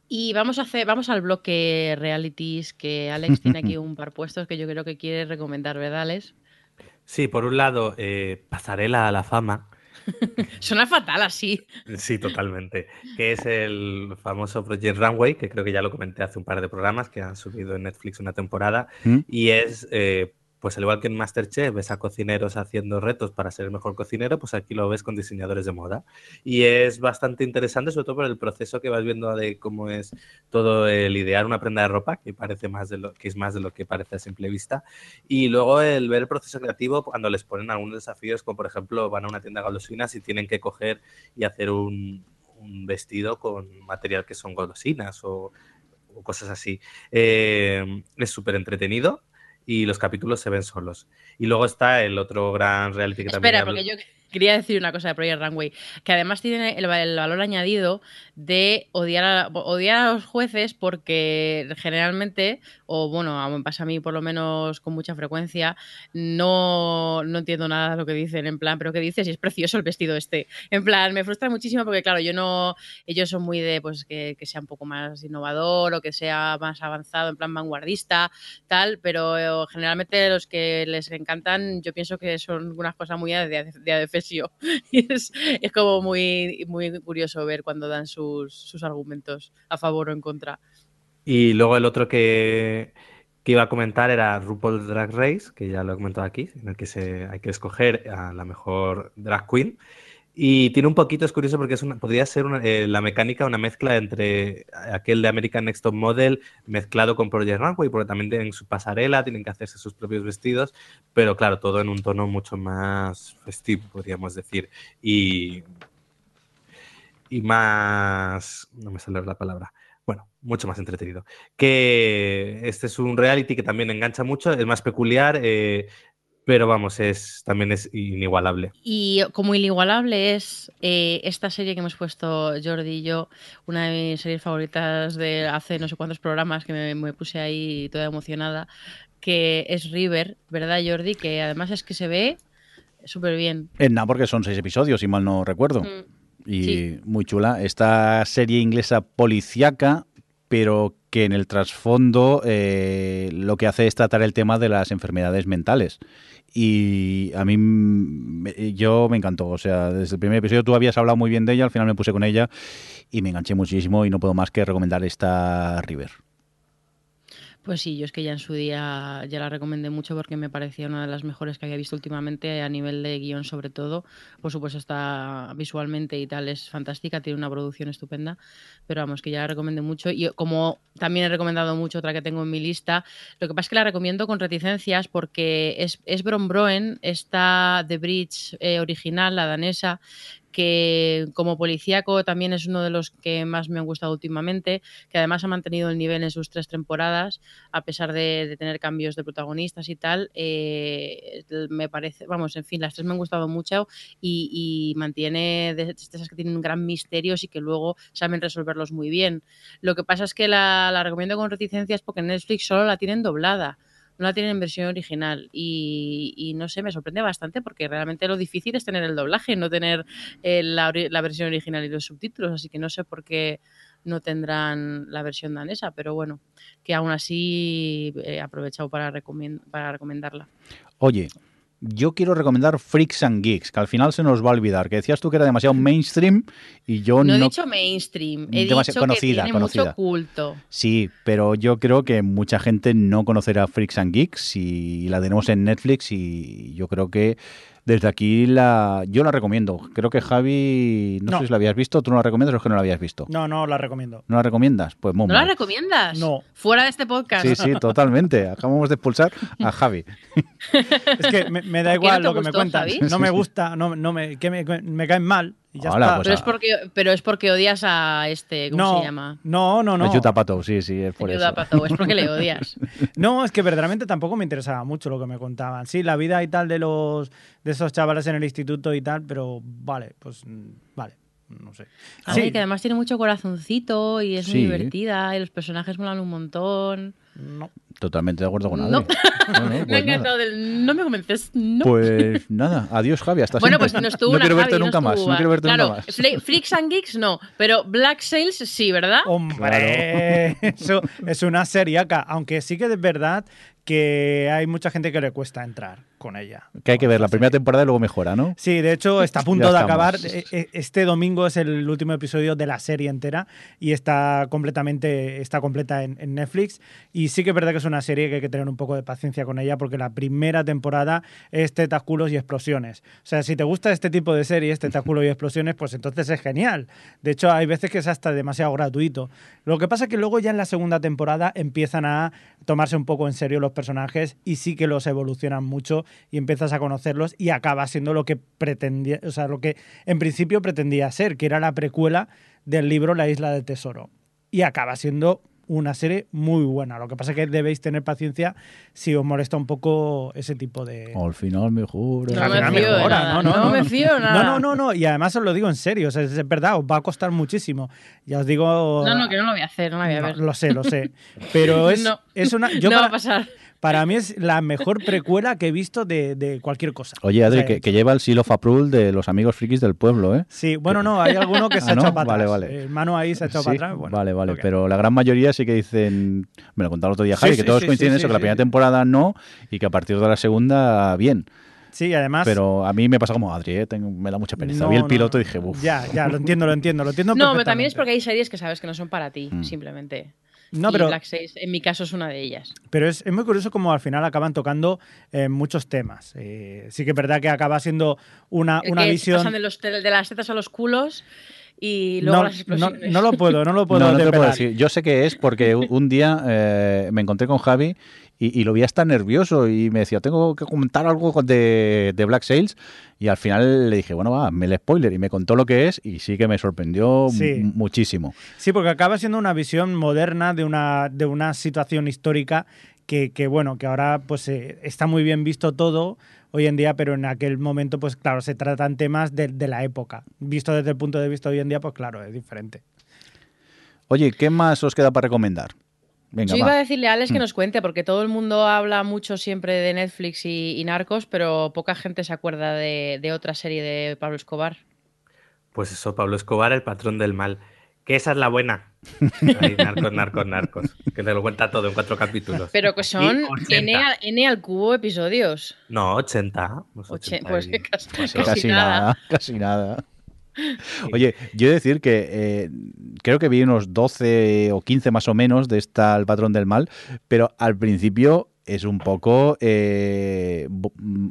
Y vamos a hacer, vamos al bloque realities, que Alex tiene aquí un par puestos que yo creo que quiere recomendar, ¿verdad, Alex? Sí, por un lado, eh, Pasarela a la Fama. Suena fatal así. Sí, totalmente. Que es el famoso Project Runway, que creo que ya lo comenté hace un par de programas, que han subido en Netflix una temporada. ¿Mm? Y es... Eh, pues al igual que en MasterChef ves a cocineros haciendo retos para ser el mejor cocinero, pues aquí lo ves con diseñadores de moda. Y es bastante interesante, sobre todo por el proceso que vas viendo de cómo es todo el idear una prenda de ropa, que parece más de lo que es más de lo que parece a simple vista. Y luego el ver el proceso creativo cuando les ponen algunos desafíos, como por ejemplo van a una tienda de golosinas y tienen que coger y hacer un, un vestido con material que son golosinas o, o cosas así. Eh, es súper entretenido. Y los capítulos se ven solos. Y luego está el otro gran reality que Espera, también... Espera, porque yo quería decir una cosa de Project Runway, que además tiene el, el valor añadido de odiar a, odiar a los jueces porque generalmente, o bueno, pasa a mí por lo menos con mucha frecuencia, no, no entiendo nada de lo que dicen, en plan, pero ¿qué dices? Y es precioso el vestido este. En plan, me frustra muchísimo porque, claro, yo no... Ellos son muy de, pues, que, que sea un poco más innovador o que sea más avanzado, en plan vanguardista, tal, pero generalmente los que les encantan, yo pienso que son unas cosas muy de, de, de y es, es como muy, muy curioso ver cuando dan sus, sus argumentos a favor o en contra. Y luego el otro que, que iba a comentar era RuPaul's Drag Race, que ya lo he comentado aquí, en el que se, hay que escoger a la mejor drag queen. Y tiene un poquito, es curioso porque es una, podría ser una, eh, la mecánica una mezcla entre aquel de American Next Top Model mezclado con Project Runway, porque también tienen su pasarela, tienen que hacerse sus propios vestidos, pero claro, todo en un tono mucho más festivo, podríamos decir, y, y más... no me sale la palabra... Bueno, mucho más entretenido. Que este es un reality que también engancha mucho, es más peculiar... Eh, Pero vamos, es también es inigualable. Y como inigualable es eh, esta serie que hemos puesto Jordi y yo, una de mis series favoritas de hace no sé cuántos programas que me, me puse ahí toda emocionada, que es River, ¿verdad, Jordi? Que además es que se ve súper bien. Es nada, porque son seis episodios, si mal no recuerdo. Mm. Y sí, muy chula. Esta serie inglesa policíaca, pero que en el trasfondo eh, lo que hace es tratar el tema de las enfermedades mentales. Y a mí, me, yo me encantó. O sea, desde el primer episodio tú habías hablado muy bien de ella, al final me puse con ella y me enganché muchísimo y no puedo más que recomendar esta River. Pues sí, yo es que ya en su día ya la recomendé mucho porque me parecía una de las mejores que había visto últimamente a nivel de guión sobre todo. Por supuesto está visualmente y tal, es fantástica, tiene una producción estupenda, pero vamos, que ya la recomendé mucho. Y como también he recomendado mucho otra que tengo en mi lista, lo que pasa es que la recomiendo con reticencias porque es, es Brombroen, está The Bridge eh, original, la danesa, que como policíaco también es uno de los que más me han gustado últimamente, que además ha mantenido el nivel en sus tres temporadas, a pesar de, de tener cambios de protagonistas y tal, eh, me parece, vamos, en fin, las tres me han gustado mucho y, y mantiene de, de esas que tienen un gran misterio y que luego saben resolverlos muy bien. Lo que pasa es que la, la recomiendo con reticencias porque en Netflix solo la tienen doblada. No la tienen en versión original y, y no sé, me sorprende bastante porque realmente lo difícil es tener el doblaje, no tener eh, la, la versión original y los subtítulos, así que no sé por qué no tendrán la versión danesa, pero bueno, que aún así he eh, aprovechado para, recomend- para recomendarla. Oye, yo quiero recomendar Freaks and Geeks, que al final se nos va a olvidar, que decías tú que era demasiado mainstream y yo no... No he dicho mainstream, he dicho que conocida, tiene conocida. Mucho culto. Sí, pero yo creo que mucha gente no conocerá Freaks and Geeks y la tenemos en Netflix y yo creo que desde aquí la yo la recomiendo. Creo que Javi, no, no. sé si la habías visto, ¿tú no la recomiendas o es que no la habías visto? No, no la recomiendo. ¿No la recomiendas? Pues muy ¿No mal. la recomiendas? No. Fuera de este podcast. Sí, sí, totalmente. Acabamos de expulsar a Javi. Es que me, me da igual no lo que gustó, me cuentas. Javi? No me gusta, no, no me, que me, me caen mal. Y ya Hola, está. Pues pero, a... es porque, pero es porque odias a este, ¿cómo no, se llama? No, no, no. Yuta Pato, sí, sí, es por Yuta eso. Pato, es porque le odias. No, es que verdaderamente tampoco me interesaba mucho lo que me contaban. Sí, la vida y tal de los de esos chavales en el instituto y tal, pero vale, pues vale, no sé. A ver, sí, que además tiene mucho corazoncito y es sí. muy divertida y los personajes molan un montón. No. Totalmente de acuerdo con Adri. No. No, no, pues me ha encantado del... No me convences. No. Pues nada, adiós Javi, hasta bueno, siempre. Bueno, pues no estuvo no quiero verte Javi, nunca no más. A... No quiero verte claro, nunca más. Fle- Flicks and Geeks no, pero Black Sails sí, ¿verdad? Hombre, claro. Eso es una seriaca, aunque sí que es verdad que hay mucha gente que le cuesta entrar con ella. Que hay que ver, la primera temporada y luego mejora, ¿no? Sí, de hecho está a punto de acabar. Este domingo es el último episodio de la serie entera y está completamente está completa en, en Netflix. Y sí que es verdad que es una serie que hay que tener un poco de paciencia con ella porque la primera temporada es tentáculos y explosiones. O sea, si te gusta este tipo de series, tentáculos y explosiones, pues entonces es genial. De hecho, hay veces que es hasta demasiado gratuito. Lo que pasa es que luego ya en la segunda temporada empiezan a tomarse un poco en serio los personajes y sí que los evolucionan mucho y empiezas a conocerlos y acaba siendo lo que pretendía, o sea, lo que en principio pretendía ser, que era la precuela del libro La Isla del Tesoro. Y acaba siendo una serie muy buena. Lo que pasa es que debéis tener paciencia si os molesta un poco ese tipo de... Al final mejora. No, no me fío mejora. Nada. No, no, no, no me fío nada. No, no, no, no. Y además os lo digo en serio. O sea, es verdad, os va a costar muchísimo. Ya os digo... No, no, que no lo voy a hacer, no lo voy a ver. No, lo sé, lo sé. Pero es, no, es una... Yo no para... va a pasar. Para mí es la mejor precuela que he visto de, de cualquier cosa. Oye, Adri, o sea, que, que lleva el Seal of Approval de los amigos frikis del pueblo, ¿eh? Sí, bueno, no, hay alguno que se ha ¿no? echado para vale, atrás. Vale. El hermano ahí se ha echado sí, para atrás. Bueno, vale, vale, okay. Pero la gran mayoría sí que dicen... Me lo contaba el otro día, Javi, sí, sí, que todos sí, coinciden sí, eso, sí, que la primera sí. temporada no, y que a partir de la segunda, bien. Sí, además... Pero a mí me pasa como Adri, ¿eh? Tengo, me da mucha pereza. No, Vi el piloto no, y dije, uff. Ya, ya, lo entiendo, lo entiendo, lo entiendo No, pero también es porque hay series que sabes que no son para ti, mm. simplemente. No, pero, y Black seis, en mi caso, es una de ellas. Pero es, es muy curioso cómo al final acaban tocando eh, muchos temas. Eh, sí que es verdad que acaba siendo una, una que visión... Pasan de, los, de las tetas a los culos y luego no, las explosiones. No, no lo puedo, no lo puedo, no, no te lo puedo decir. Yo sé que es porque un día eh, me encontré con Javi y, y lo vi hasta nervioso y me decía, tengo que comentar algo de, de Black Sails. Y al final le dije, bueno, va, me el spoiler. Y me contó lo que es y sí que me sorprendió sí. m- muchísimo. Sí, porque acaba siendo una visión moderna de una, de una situación histórica que, que, bueno, que ahora pues eh, está muy bien visto todo hoy en día, pero en aquel momento, pues claro, se tratan temas de, de la época. Visto desde el punto de vista hoy en día, pues claro, es diferente. Oye, ¿qué más os queda para recomendar? Venga, yo iba va. a decirle a Alex que nos cuente, porque todo el mundo habla mucho siempre de Netflix y, y Narcos, pero poca gente se acuerda de, de otra serie de Pablo Escobar. Pues eso, Pablo Escobar, el patrón del mal. Que esa es la buena. Ay, narcos, narcos, narcos. Que te lo cuenta todo en cuatro capítulos. Pero que son N al, N al cubo episodios. No, ochenta. Pues, ochenta, ochenta pues y, casi, pues casi, casi nada. nada. Casi nada. Oye, yo he de decir que eh, creo que vi unos doce o quince más o menos de esta El Patrón del Mal, pero al principio es un poco... Eh,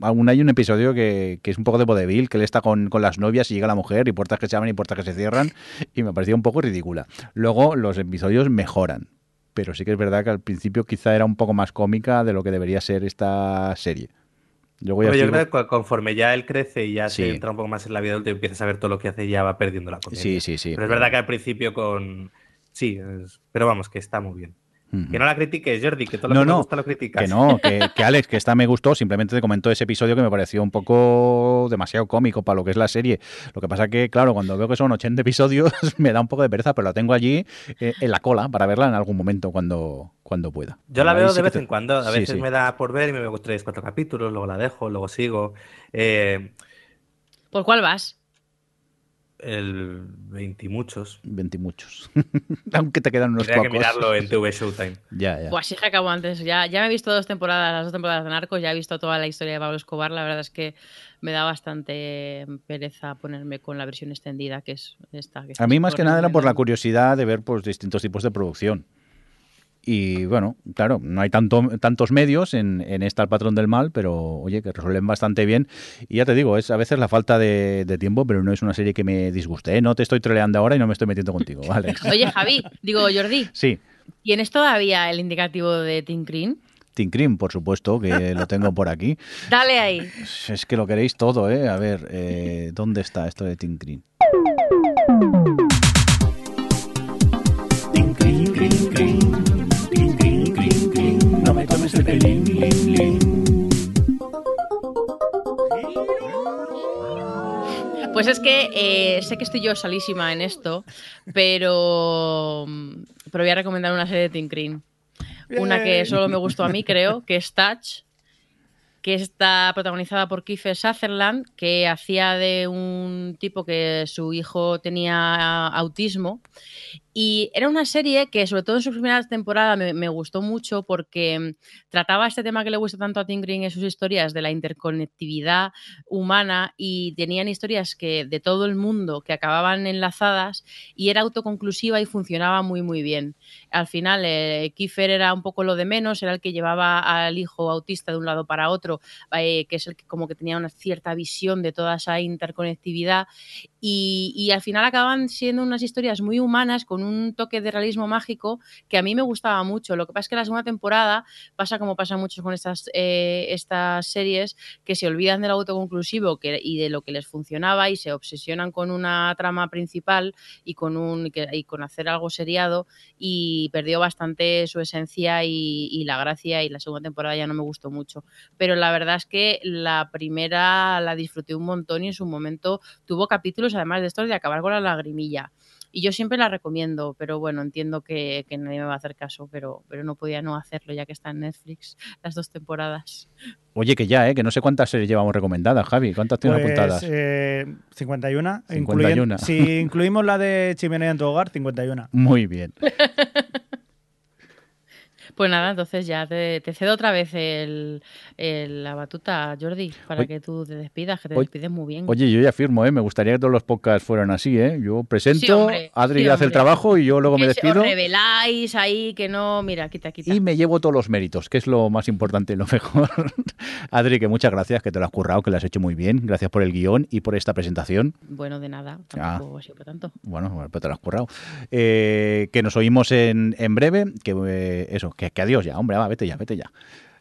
aún hay un episodio que, que es un poco de vodevil, que él está con, con las novias y llega la mujer y puertas que se abren y puertas que se cierran, y me parecía un poco ridícula. Luego los episodios mejoran, pero sí que es verdad que al principio quizá era un poco más cómica de lo que debería ser esta serie. Yo, voy a yo creo que conforme ya él crece y ya sí. se entra un poco más en la vida adulta y empiezas a ver todo lo que hace, ya va perdiendo la conciencia. Sí, sí, sí. Pero es verdad que al principio con... Sí, es... pero vamos, que está muy bien. Uh-huh. Que no la critiques, Jordi, que todo lo no, que no, te gusta lo criticas. Que no, que, que Alex, que esta me gustó, simplemente te comentó ese episodio que me pareció un poco demasiado cómico para lo que es la serie. Lo que pasa que, claro, cuando veo que son ochenta episodios me da un poco de pereza, pero la tengo allí eh, en la cola para verla en algún momento cuando, cuando pueda. Yo la veo sí de vez te... en cuando, a veces sí, sí. me da por ver y me veo tres, cuatro capítulos, luego la dejo, luego sigo. Eh... ¿Por cuál vas? El veintimuchos. Veintimuchos. Aunque te quedan unos pocos. Tendría que mirarlo en T V Showtime. Ya, ya. Pues sí que acabo antes. Ya, ya me he visto dos temporadas, las dos temporadas de Narcos, ya he visto toda la historia de Pablo Escobar. La verdad es que me da bastante pereza ponerme con la versión extendida, que es esta. Que A mí más que nada era por la curiosidad de ver pues, distintos tipos de producción. Y bueno, claro, no hay tanto, tantos medios en, en esta El Patrón del Mal, pero oye, que resuelven bastante bien. Y ya te digo, es a veces la falta de, de tiempo, pero no es una serie que me disguste, ¿eh? No te estoy troleando ahora y no me estoy metiendo contigo, ¿vale? Oye, Javi, digo, Jordi. Sí. ¿Tienes todavía el indicativo de Tim Green? Tim Green, por supuesto, que lo tengo por aquí. Dale ahí. Es que lo queréis todo, ¿eh? A ver, eh, ¿dónde está esto de Tim Green? Tim Green, Green, Green. Pues es que eh, sé que estoy yo salísima en esto, pero, pero voy a recomendar una serie de Tim Green. Una que solo me gustó a mí, creo, que es Touch, que está protagonizada por Kiefer Sutherland, que hacía de un tipo que su hijo tenía autismo. Y era una serie que, sobre todo en su primera temporada, me, me gustó mucho porque trataba este tema que le gusta tanto a Tim Green en sus historias de la interconectividad humana, y tenían historias que de todo el mundo que acababan enlazadas y era autoconclusiva y funcionaba muy, muy bien. Al final, eh, Kiefer era un poco lo de menos, era el que llevaba al hijo autista de un lado para otro, eh, que es el que como que tenía una cierta visión de toda esa interconectividad, y, y al final acaban siendo unas historias muy humanas con un toque de realismo mágico que a mí me gustaba mucho. Lo que pasa es que la segunda temporada pasa como pasa mucho con estas, eh, estas series, que se olvidan del autoconclusivo que, y de lo que les funcionaba, y se obsesionan con una trama principal y con, un, que, y con hacer algo seriado, y perdió bastante su esencia y, y la gracia, y la segunda temporada ya no me gustó mucho. Pero la verdad es que la primera la disfruté un montón y en su momento tuvo capítulos, además de estos, de acabar con la lagrimilla. Y yo siempre la recomiendo, pero bueno, entiendo que, que nadie me va a hacer caso, pero, pero no podía no hacerlo ya que está en Netflix las dos temporadas. Oye, que ya, ¿eh? Que no sé cuántas series llevamos recomendadas, Javi. ¿Cuántas tienes pues, apuntadas? Eh, cincuenta y uno. cincuenta y uno. Si incluimos la de Chimenea en tu hogar, cincuenta y uno. Muy bien. Pues nada, entonces ya te, te cedo otra vez el, el, la batuta, Jordi, para oye, que tú te despidas, que te oye, despides muy bien. Oye, yo ya firmo, ¿eh? Me gustaría que todos los podcasts fueran así, ¿eh? Yo presento, sí, hombre, Adri sí, hace el trabajo y yo luego que me despido. Os reveláis ahí, que no, mira, quita, quita. Y me llevo todos los méritos, que es lo más importante y lo mejor. Adri, que muchas gracias, que te lo has currado, que lo has hecho muy bien. Gracias por el guión y por esta presentación. Bueno, de nada, tampoco ha sido por tanto. Bueno, pero te lo has currado. Eh, que nos oímos en, en breve, que eh, eso, que Que, que adiós ya, hombre, va, vete ya, vete ya.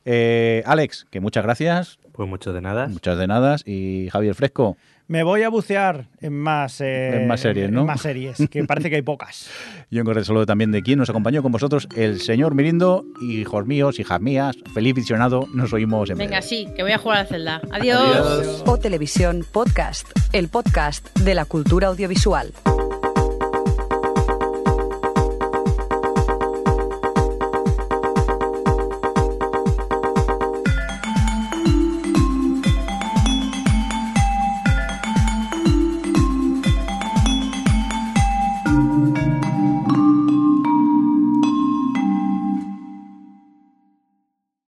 Eh, Alex, que muchas gracias. Pues mucho de nada. Muchas de nada. Y Javier Fresco. Me voy a bucear en más, eh, en más series, ¿no? En más series, que parece que hay pocas. Yo encontré el saludo también de quien nos acompañó con vosotros, el señor Mirindo. Hijos míos, hijas mías, feliz visionado. Nos oímos en breve. Venga, sí, que voy a jugar a Zelda. Adiós. Adiós. O Televisión Podcast, el podcast de la cultura audiovisual.